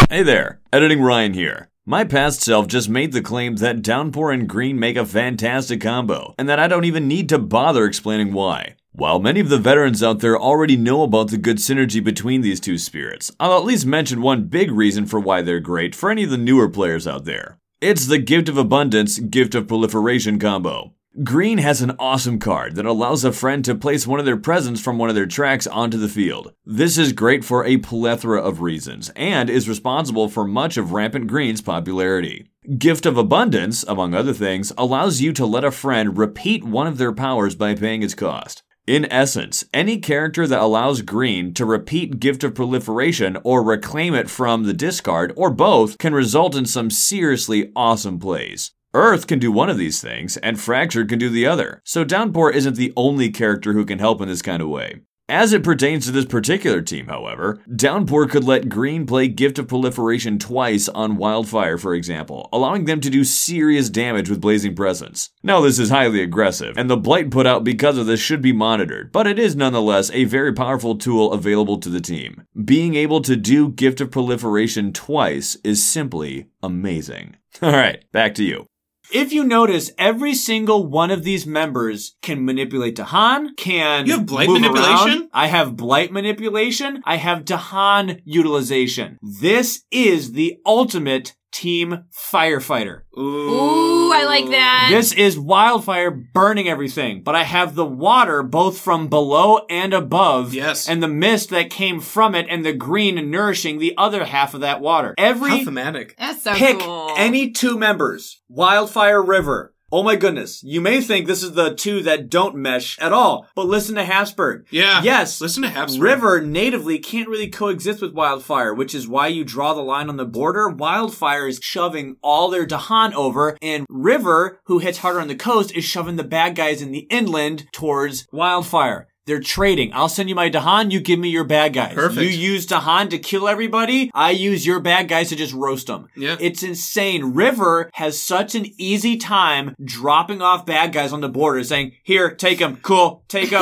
Hey there, editing Ryan here. My past self just made the claim that Downpour and Green make a fantastic combo, and that I don't even need to bother explaining why. While many of the veterans out there already know about the good synergy between these two spirits, I'll at least mention one big reason for why they're great for any of the newer players out there. It's the Gift of Abundance, Gift of Proliferation combo. Green has an awesome card that allows a friend to place one of their presents from one of their tracks onto the field. This is great for a plethora of reasons, and is responsible for much of Rampant Green's popularity. Gift of Abundance, among other things, allows you to let a friend repeat one of their powers by paying its cost. In essence, any character that allows Green to repeat Gift of Proliferation or reclaim it from the discard, or both, can result in some seriously awesome plays. Earth can do one of these things, and Fractured can do the other, so Downpour isn't the only character who can help in this kind of way. As it pertains to this particular team, however, Downpour could let Green play Gift of Proliferation twice on Wildfire, for example, allowing them to do serious damage with Blazing Presence. Now, this is highly aggressive, and the blight put out because of this should be monitored, but it is nonetheless a very powerful tool available to the team. Being able to do Gift of Proliferation twice is simply amazing. Alright, back to you. If you notice, every single one of these members can manipulate Dahan, can You have blight move manipulation? Around. I have blight manipulation. I have Dahan utilization. This is the ultimate team firefighter. Ooh. Ooh, I like that. This is Wildfire burning everything, but I have the water both from below and above. Yes. And the mist that came from it and the green nourishing the other half of that water. Every How thematic. That's so pick cool. Any two members, Wildfire River, Oh my goodness. You may think this is the two that don't mesh at all, but listen to Habsburg. Yeah. Yes. Listen to Habsburg. River natively can't really coexist with Wildfire, which is why you draw the line on the border. Wildfire is shoving all their Dahan over, and River, who hits harder on the coast, is shoving the bad guys in the inland towards Wildfire. They're trading. I'll send you my Dahan. You give me your bad guys. Perfect. You use Dahan to kill everybody. I use your bad guys to just roast them. Yeah. It's insane. River has such an easy time dropping off bad guys on the border saying, here, take them. Cool. Take them.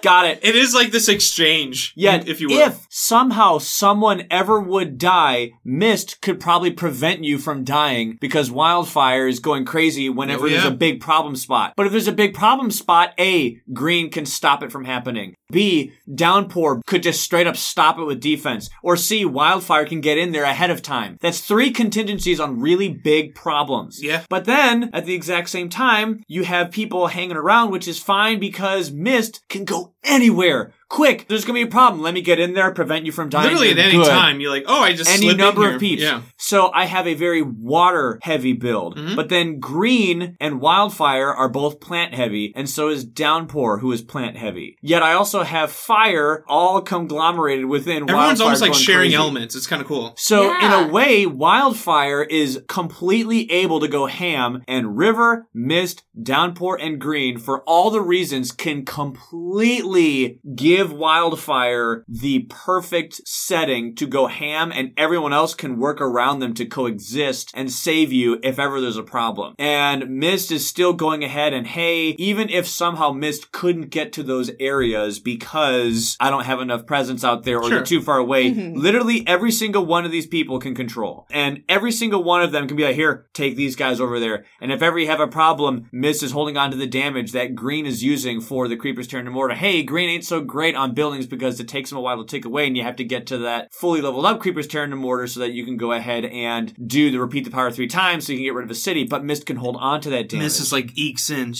Got it. It is like this exchange. Yeah. If you will. If somehow someone ever would die, Mist could probably prevent you from dying because Wildfire is going crazy whenever oh, yeah. there's a big problem spot. But if there's a big problem spot, A, Green can stop it from happening. B, Downpour could just straight up stop it with defense. Or C, Wildfire can get in there ahead of time. That's three contingencies on really big problems. Yeah. But then, at the exact same time, you have people hanging around, which is fine because Mist can go anywhere. Quick, there's gonna be a problem. Let me get in there, prevent you from dying. Literally at any good. time, you're like, oh, I just any number in here. of peeps. Yeah. So I have a very water heavy build, mm-hmm. but then Green and Wildfire are both plant heavy, and so is Downpour, who is plant heavy. Yet I also have fire all conglomerated within. Everyone's Wildfire. Everyone's almost like sharing crazy. elements. It's kind of cool. So yeah. in a way, Wildfire is completely able to go ham, and River, Mist, Downpour, and Green, for all the reasons, can completely give. Give Wildfire the perfect setting to go ham, and everyone else can work around them to coexist and save you if ever there's a problem. And Mist is still going ahead, and hey, even if somehow Mist couldn't get to those areas because I don't have enough presence out there or sure. you're too far away, mm-hmm. literally every single one of these people can control. And every single one of them can be like, here, take these guys over there. And if ever you have a problem, Mist is holding on to the damage that Green is using for the Creeper's Turn to Mortar. Hey, Green ain't so great on buildings because it takes them a while to take away, and you have to get to that fully leveled up Creeper's Turn to Mortar so that you can go ahead and do the repeat the power three times so you can get rid of a city. But Mist can hold on to that damage. Mist is like ekes in.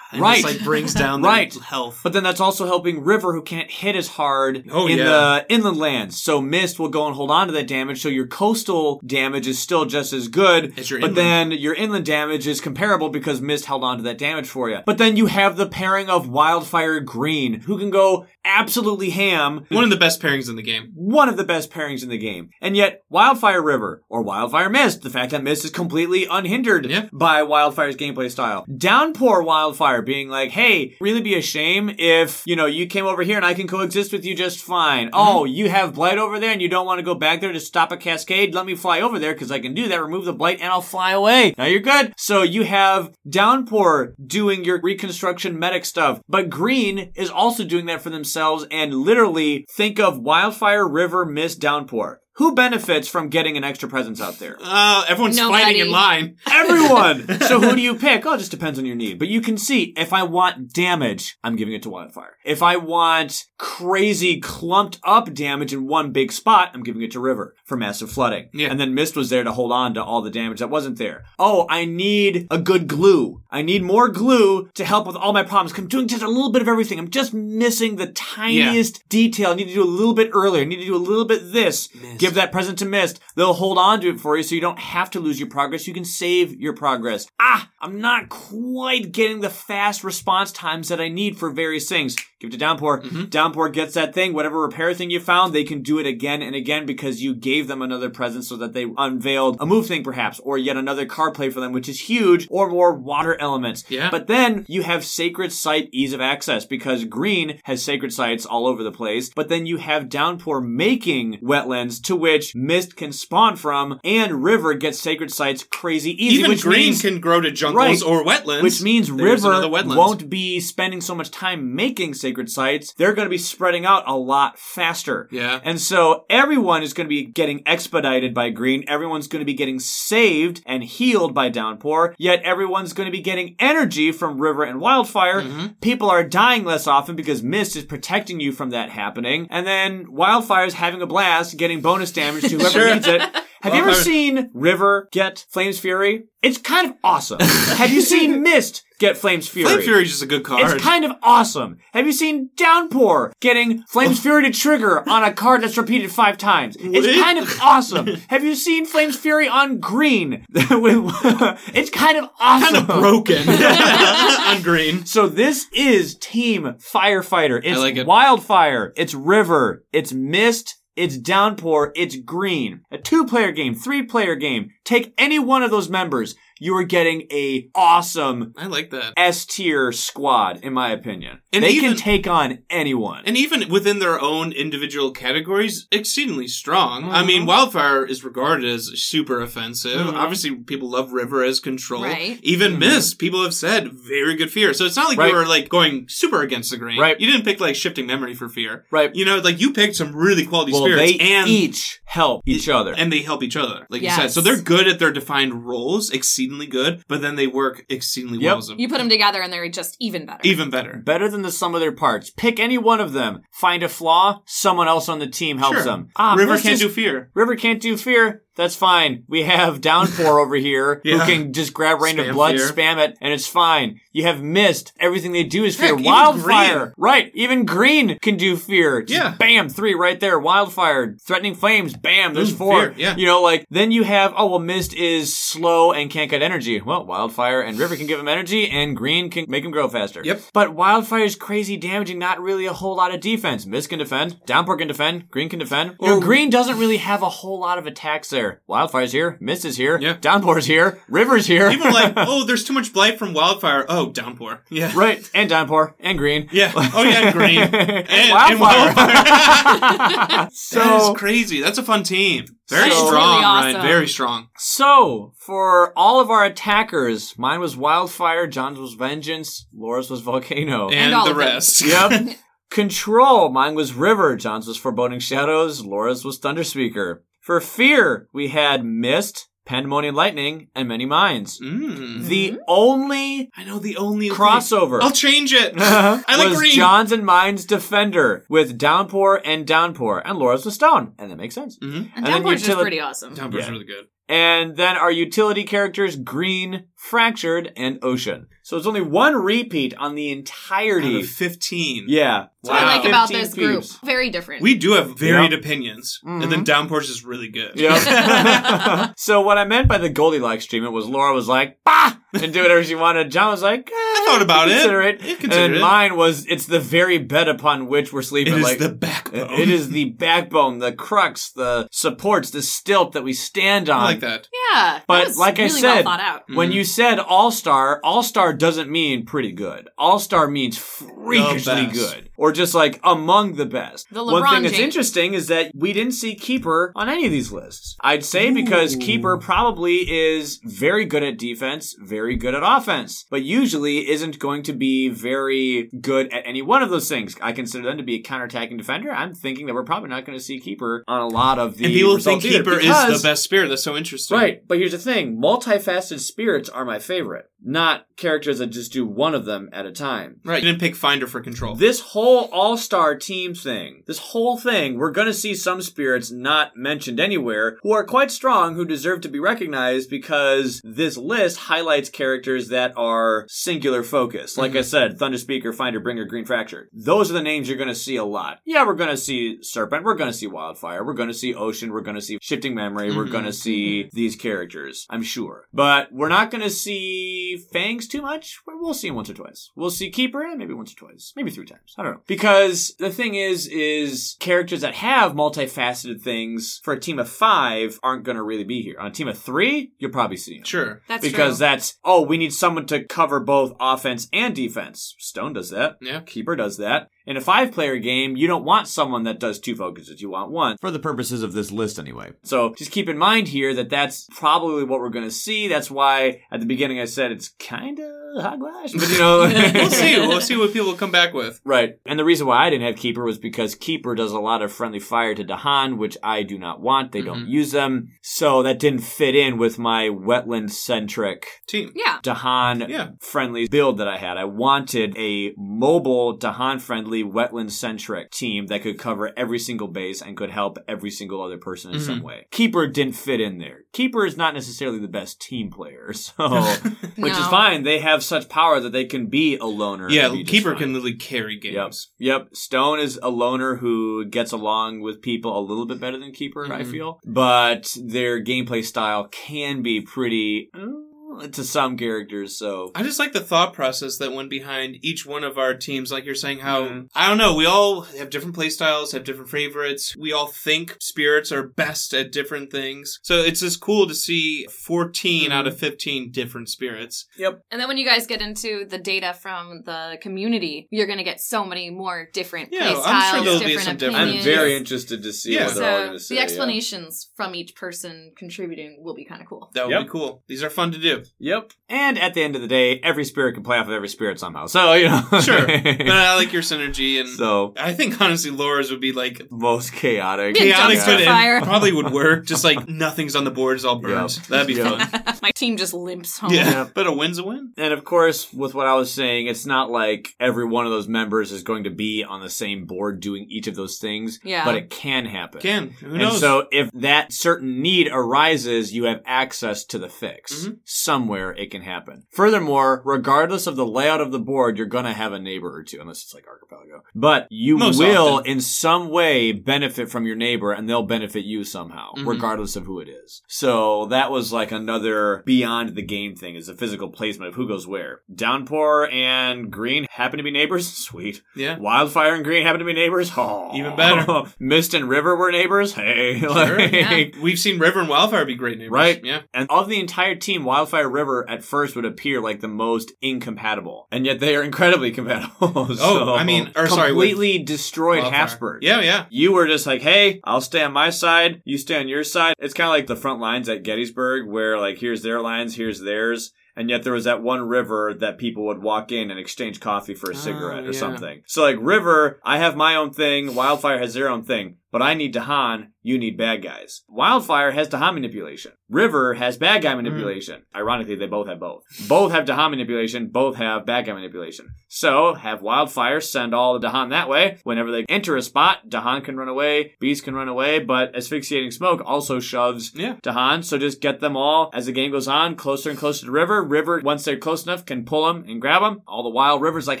And right. Just, like, brings down their right. health. But then that's also helping River, who can't hit as hard oh, in yeah. the inland lands. So Mist will go and hold on to that damage. So your coastal damage is still just as good. As your but inland. Then your inland damage is comparable because Mist held on to that damage for you. But then you have the pairing of Wildfire Green, who can go absolutely ham. One of the best pairings in the game. One of the best pairings in the game. And yet, Wildfire River or Wildfire Mist, the fact that Mist is completely unhindered yeah. by Wildfire's gameplay style. Downpour Wildfire being like, hey, really be a shame if, you know, you came over here and I can coexist with you just fine. Mm-hmm. Oh, you have Blight over there and you don't want to go back there to stop a cascade? Let me fly over there because I can do that. Remove the Blight and I'll fly away. Now you're good. So you have Downpour doing your reconstruction medic stuff, but Green is also doing that for themselves. And literally think of Wildfire, River, Mist, Downpour. Who benefits from getting an extra presence out there? Uh, everyone's Nobody. fighting in line. Everyone! So who do you pick? Oh, it just depends on your need. But you can see, if I want damage, I'm giving it to Wildfire. If I want crazy clumped up damage in one big spot, I'm giving it to River for massive flooding. Yeah. And then Mist was there to hold on to all the damage that wasn't there. Oh, I need a good glue. I need more glue to help with all my problems. I'm doing just a little bit of everything. I'm just missing the tiniest yeah. detail. I need to do a little bit earlier. I need to do a little bit this. Mist. Give that present to Mist. They'll hold on to it for you so you don't have to lose your progress. You can save your progress. Ah, I'm not quite getting the fast response times that I need for various things. Give it to Downpour. Mm-hmm. Downpour gets that thing. Whatever repair thing you found, they can do it again and again because you gave them another present so that they unveiled a move thing perhaps, or yet another card play for them, which is huge, or more water elements. Yeah. But then you have Sacred Site ease of access because Green has Sacred Sites all over the place, but then you have Downpour making wetlands to which Mist can spawn from, and River gets Sacred Sites crazy easy. Even which Green means, can grow to jungles right, or wetlands. Which means There's River won't be spending so much time making Sacred Sites. They're going to be spreading out a lot faster. Yeah. And so everyone is going to be getting expedited by Green. Everyone's going to be getting saved and healed by Downpour. Yet everyone's going to be getting energy from River and Wildfire. Mm-hmm. People are dying less often because Mist is protecting you from that happening. And then Wildfire's having a blast, getting bonus damage to whoever sure. needs it. Have well, you ever seen River get Flames Fury? It's kind of awesome. Have you seen Mist get Flames Fury? Flames Fury is just a good card. It's kind of awesome. Have you seen Downpour getting Flames Fury to trigger on a card that's repeated five times? It's what? Kind of awesome. Have you seen Flames Fury on green? It's kind of awesome. Kind of broken on green. So this is Team Firefighter. It's I like it. Wildfire. It's River. It's Mist. It's Downpour, it's Green. A two-player game, three-player game. Take any one of those members. You are getting a awesome I like that. S-tier squad, in my opinion. And they even, can take on anyone. And even within their own individual categories, exceedingly strong. Mm-hmm. I mean, Wildfire is regarded as super offensive. Mm-hmm. Obviously, people love River as control. Right. Even mm-hmm. Mist, people have said, very good fear. So it's not like right. you were, like, going super against the grain. Right. You didn't pick, like, Shifting Memory for fear. Right. You know, like, you picked some really quality well, spirits. They and each help each other. And they help each other, like yes. you said. So they're good at their defined roles, exceedingly good, but then they work exceedingly yep. well as a- you put them together and they're just even better. Even better. Better than the sum of their parts. Pick any one of them. Find a flaw. Someone else on the team helps sure. them. Ah, River can't is- do fear. River can't do fear. That's fine. We have Downpour over here yeah. who can just grab Rain spam of Blood, fear. Spam it, and it's fine. You have Mist. Everything they do is fear. Heck, Wildfire. Right. Even Green can do fear. Just yeah. bam, three right there. Wildfire. Threatening Flames. Bam, there's Ooh, four. Fear. Yeah. You know, like, then you have, oh, well, Mist is slow and can't get energy. Well, Wildfire and River can give him energy, and Green can make him grow faster. Yep. But Wildfire is crazy damaging, not really a whole lot of defense. Mist can defend. Downpour can defend. Green can defend. Or you know, Green doesn't really have a whole lot of attacks there. Wildfire's here. Mist is here. Yeah. Downpour's here. River's here. People are like, oh, there's too much blight from Wildfire. Oh, Downpour. Yeah. Right. And Downpour. And Green. Yeah. Oh, yeah, Green. And, and Wildfire. And Wildfire. So, that is crazy. That's a fun team. Very so, strong, really awesome. Ryan. Very strong. So, for all of our attackers, mine was Wildfire, John's was Vengeance, Laura's was Volcano. And, and the rest. Yep. Control, mine was River, John's was Foreboding Shadows, Laura's was Thunderspeaker. For fear, we had Mist, Pandemonium Lightning, and Many Minds. Mm. The only I know the only crossover. Thing. I'll change it. Uh-huh, I like was green. John's and mine's Defender with Downpour and Downpour, and Laura's with Stone, and that makes sense. Mm-hmm. And, and Downpour's just pretty awesome. Downpour's yeah. really good. And then our utility characters, Green, Fractured, and Ocean. So it's only one repeat on the entirety. Out of fifteen. Yeah. That's wow. what I like about this group. Peeps. Very different. We do have varied yeah. opinions. Mm-hmm. And then Downpour's is really good. Yeah. So what I meant by the Goldilocks treatment was Laura was like, bah! And do whatever she wanted. John was like, eh, I thought about it. Consider it. it. And then mine was, it's the very bed upon which we're sleeping. It is like, the backbone. It is the backbone, the crux, the supports, the stilt that we stand on. I like that. Yeah. But that like really I said, well thought out. When mm-hmm. you said all-star, all-star doesn't mean pretty good. All-star means freakishly good. Or just like among the best. The LeBron One thing that's James. Interesting is that we didn't see Keeper on any of these lists. I'd say Ooh. Because Keeper probably is very good at defense, very Very good at offense, but usually isn't going to be very good at any one of those things. I consider them to be a counterattacking defender. I'm thinking that we're probably not going to see Keeper on a lot of the. And people think Keeper because, is the best spirit. That's so interesting. Right, but here's the thing: multifaceted spirits are my favorite, not characters that just do one of them at a time. Right, you didn't pick Finder for control. This whole all-star team thing, this whole thing, we're going to see some spirits not mentioned anywhere who are quite strong, who deserve to be recognized because this list highlights characters that are singular focused. Like mm-hmm. I said, Thunderspeaker, Finder, Bringer, Green, Fractured. Those are the names you're going to see a lot. Yeah, we're going to see Serpent. We're going to see Wildfire. We're going to see Ocean. We're going to see Shifting Memory. Mm-hmm. We're going to see these characters, I'm sure. But we're not going to see Fangs too much. We'll see him once or twice. We'll see Keeper maybe once or twice. Maybe three times. I don't know. Because the thing is, is characters that have multifaceted things for a team of five aren't going to really be here. On a team of three, you'll probably see him. Sure. That's because true. That's oh, we need someone to cover both offense and defense. Stone does that. Yeah. Keeper does that. In a five-player game, you don't want someone that does two focuses. You want one. For the purposes of this list, anyway. So just keep in mind here that that's probably what we're going to see. That's why at the beginning I said it's kind of uh, hogwash. But, you know, we'll see. We'll see what people come back with. Right. And the reason why I didn't have Keeper was because Keeper does a lot of friendly fire to Dahan, which I do not want. They mm-hmm. don't use them. So that didn't fit in with my wetland-centric team. Yeah. Dahan yeah. friendly build that I had. I wanted a mobile Dahan-friendly wetland-centric team that could cover every single base and could help every single other person in mm-hmm. some way. Keeper didn't fit in there. Keeper is not necessarily the best team player, so which no. is fine. They have such power that they can be a loner. Yeah, Keeper can literally carry games. Yep. yep. Stone is a loner who gets along with people a little bit better than Keeper, mm-hmm. I feel. But their gameplay style can be pretty... Mm, to some characters, so... I just like the thought process that went behind each one of our teams. Like you're saying how, mm-hmm. I don't know, we all have different play styles, have different favorites. We all think spirits are best at different things. So it's just cool to see fourteen mm-hmm. out of fifteen different spirits. Yep. And then when you guys get into the data from the community, you're going to get so many more different yeah, play styles, sure different opinions. I'm very interested to see yeah. what so they're all going to say. The explanations yeah. from each person contributing will be kind of cool. That would yep. be cool. These are fun to do. Yep. And at the end of the day, every spirit can play off of every spirit somehow. So, you know. Sure. But I like your synergy. And so, I think, honestly, Laura's would be like... Most chaotic. Chaotic could yeah. probably would work. Just like nothing's on the board, it's all burnt. Yep. That'd be yep. fun. My team just limps home. Yeah. Yep. But a win's a win. And of course, with what I was saying, it's not like every one of those members is going to be on the same board doing each of those things. Yeah. But it can happen. It can. Who and knows? And so if that certain need arises, you have access to the fix. Mm-hmm. So somewhere it can happen. Furthermore, regardless of the layout of the board, you're going to have a neighbor or two, unless it's like Archipelago. But you Most will often. in some way benefit from your neighbor, and they'll benefit you somehow, mm-hmm. regardless of who it is. So that was like another beyond the game thing, is the physical placement of who goes where. Downpour and Green happen to be neighbors? Sweet. Yeah. Wildfire and Green happen to be neighbors? Oh. Even better. Mist and River were neighbors? Hey. Sure. Like, yeah. We've seen River and Wildfire be great neighbors. Right. Yeah. And of the entire team, Wildfire River at first would appear like the most incompatible, and yet they are incredibly compatible. so oh, I mean, or sorry, completely destroyed Habsburg. Yeah, yeah. You were just like, hey, I'll stay on my side, you stay on your side. It's kind of like the front lines at Gettysburg, where like here's their lines, here's theirs. And yet there was that one River that people would walk in and exchange coffee for a cigarette oh, or yeah. something. So like River, I have my own thing. Wildfire has their own thing. But I need Dahan. You need bad guys. Wildfire has Dahan manipulation. River has bad guy manipulation. Mm. Ironically, they both have both. Both have Dahan manipulation. Both have bad guy manipulation. So have Wildfire send all the Dahan that way. Whenever they enter a spot, Dahan can run away. Beast can run away. But asphyxiating smoke also shoves yeah. Dahan. So just get them all as the game goes on closer and closer to River. River, once they're close enough, can pull them and grab them. All the while, River's like,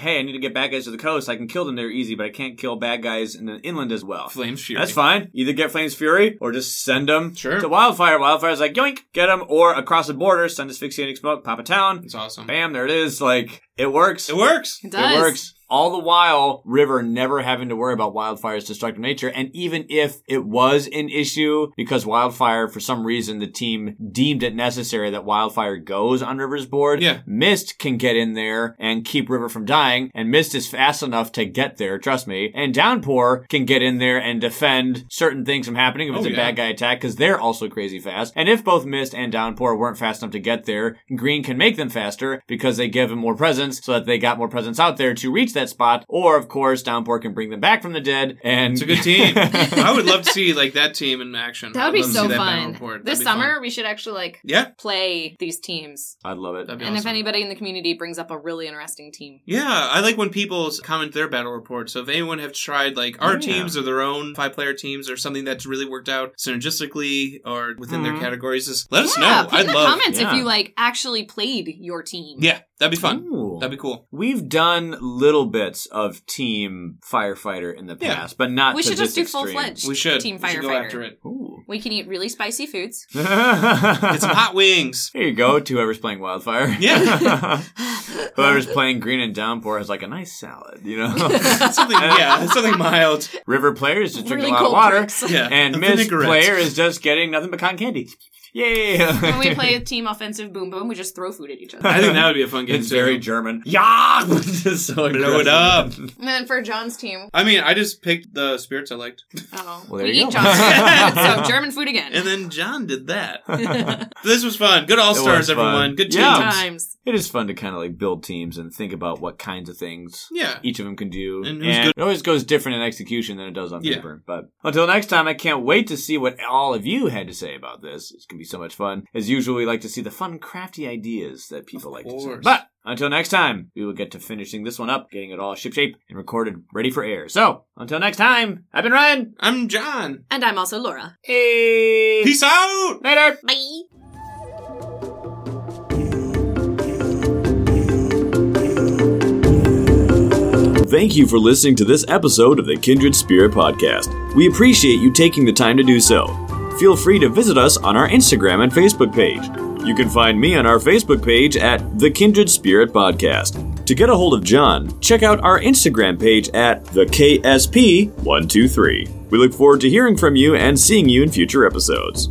hey, I need to get bad guys to the coast. I can kill them there easy, but I can't kill bad guys in the inland as well. Flames Fury. That's fine. Either get Flames Fury or just send them sure. to Wildfire. Wildfire's like, yoink, get them. Or across the border, send asphyxiating smoke, pop a town. It's awesome. Bam, there it is. Like, it works. It works. It does. It works. All the while, River never having to worry about Wildfire's destructive nature. And even if it was an issue, because Wildfire, for some reason, the team deemed it necessary that Wildfire goes on River's board, yeah. Mist can get in there and keep River from dying. And Mist is fast enough to get there, trust me. And Downpour can get in there and defend certain things from happening if it's oh, a yeah. bad guy attack, because they're also crazy fast. And if both Mist and Downpour weren't fast enough to get there, Green can make them faster because they give them more presence so that they got more presence out there to reach that spot. Or of course Downpour can bring them back from the dead. And it's a good team. I would love to see like that team in action. That would be so fun this summer. Fun. We should actually like yeah. play these teams. I'd love it. And awesome. If anybody in the community brings up a really interesting team, yeah I like when people comment their battle reports. So if anyone have tried like our yeah. teams or their own five player teams or something that's really worked out synergistically or within mm. their categories, just let yeah, us know. Put I'd in the love comments yeah. if you like actually played your team. Yeah that'd be fun. Ooh. That'd be cool. We've done little bits of team firefighter in the past, yeah. but not. We should just do full fledged. We should team we should firefighter. Go after it. Ooh. We can eat really spicy foods. Get some hot wings. There you go. To whoever's playing Wildfire. Yeah. Whoever's playing Green and Downpour has like a nice salad, you know. something, yeah, something mild. River player is just drinking really a lot of water, drinks. Yeah. And Mist player is just getting nothing but cotton candy. Yay! When we play a team offensive boom boom, we just throw food at each other. I think that would be a fun game. It's too. Very German. Yeah! so Blow aggressive. It up. And then for John's team. I mean, I just picked the spirits I liked. Oh. Well, we eat go. John's food. So German food again. And then John did that. This was fun. Good all-stars, everyone. Fun. Good teams. Yeah. Times. it is fun to kind of like build teams and think about what kinds of things yeah. each of them can do. And, and it always goes different in execution than it does on paper. Yeah. But until next time, I can't wait to see what all of you had to say about this. It's going to be so much fun. As usual, we like to see the fun, crafty ideas that people like to see. But until next time, we will get to finishing this one up, getting it all shipshape and recorded, ready for air. So until next time, I've been Ryan. I'm John. And I'm also Laura. Hey. Peace out. Later. Bye. Thank you for listening to this episode of the Kindred Spirit Podcast. We appreciate you taking the time to do so. Feel free to visit us on our Instagram and Facebook page. You can find me on our Facebook page at The Kindred Spirit Podcast. To get a hold of John, check out our Instagram page at the K S P one two three. We look forward to hearing from you and seeing you in future episodes.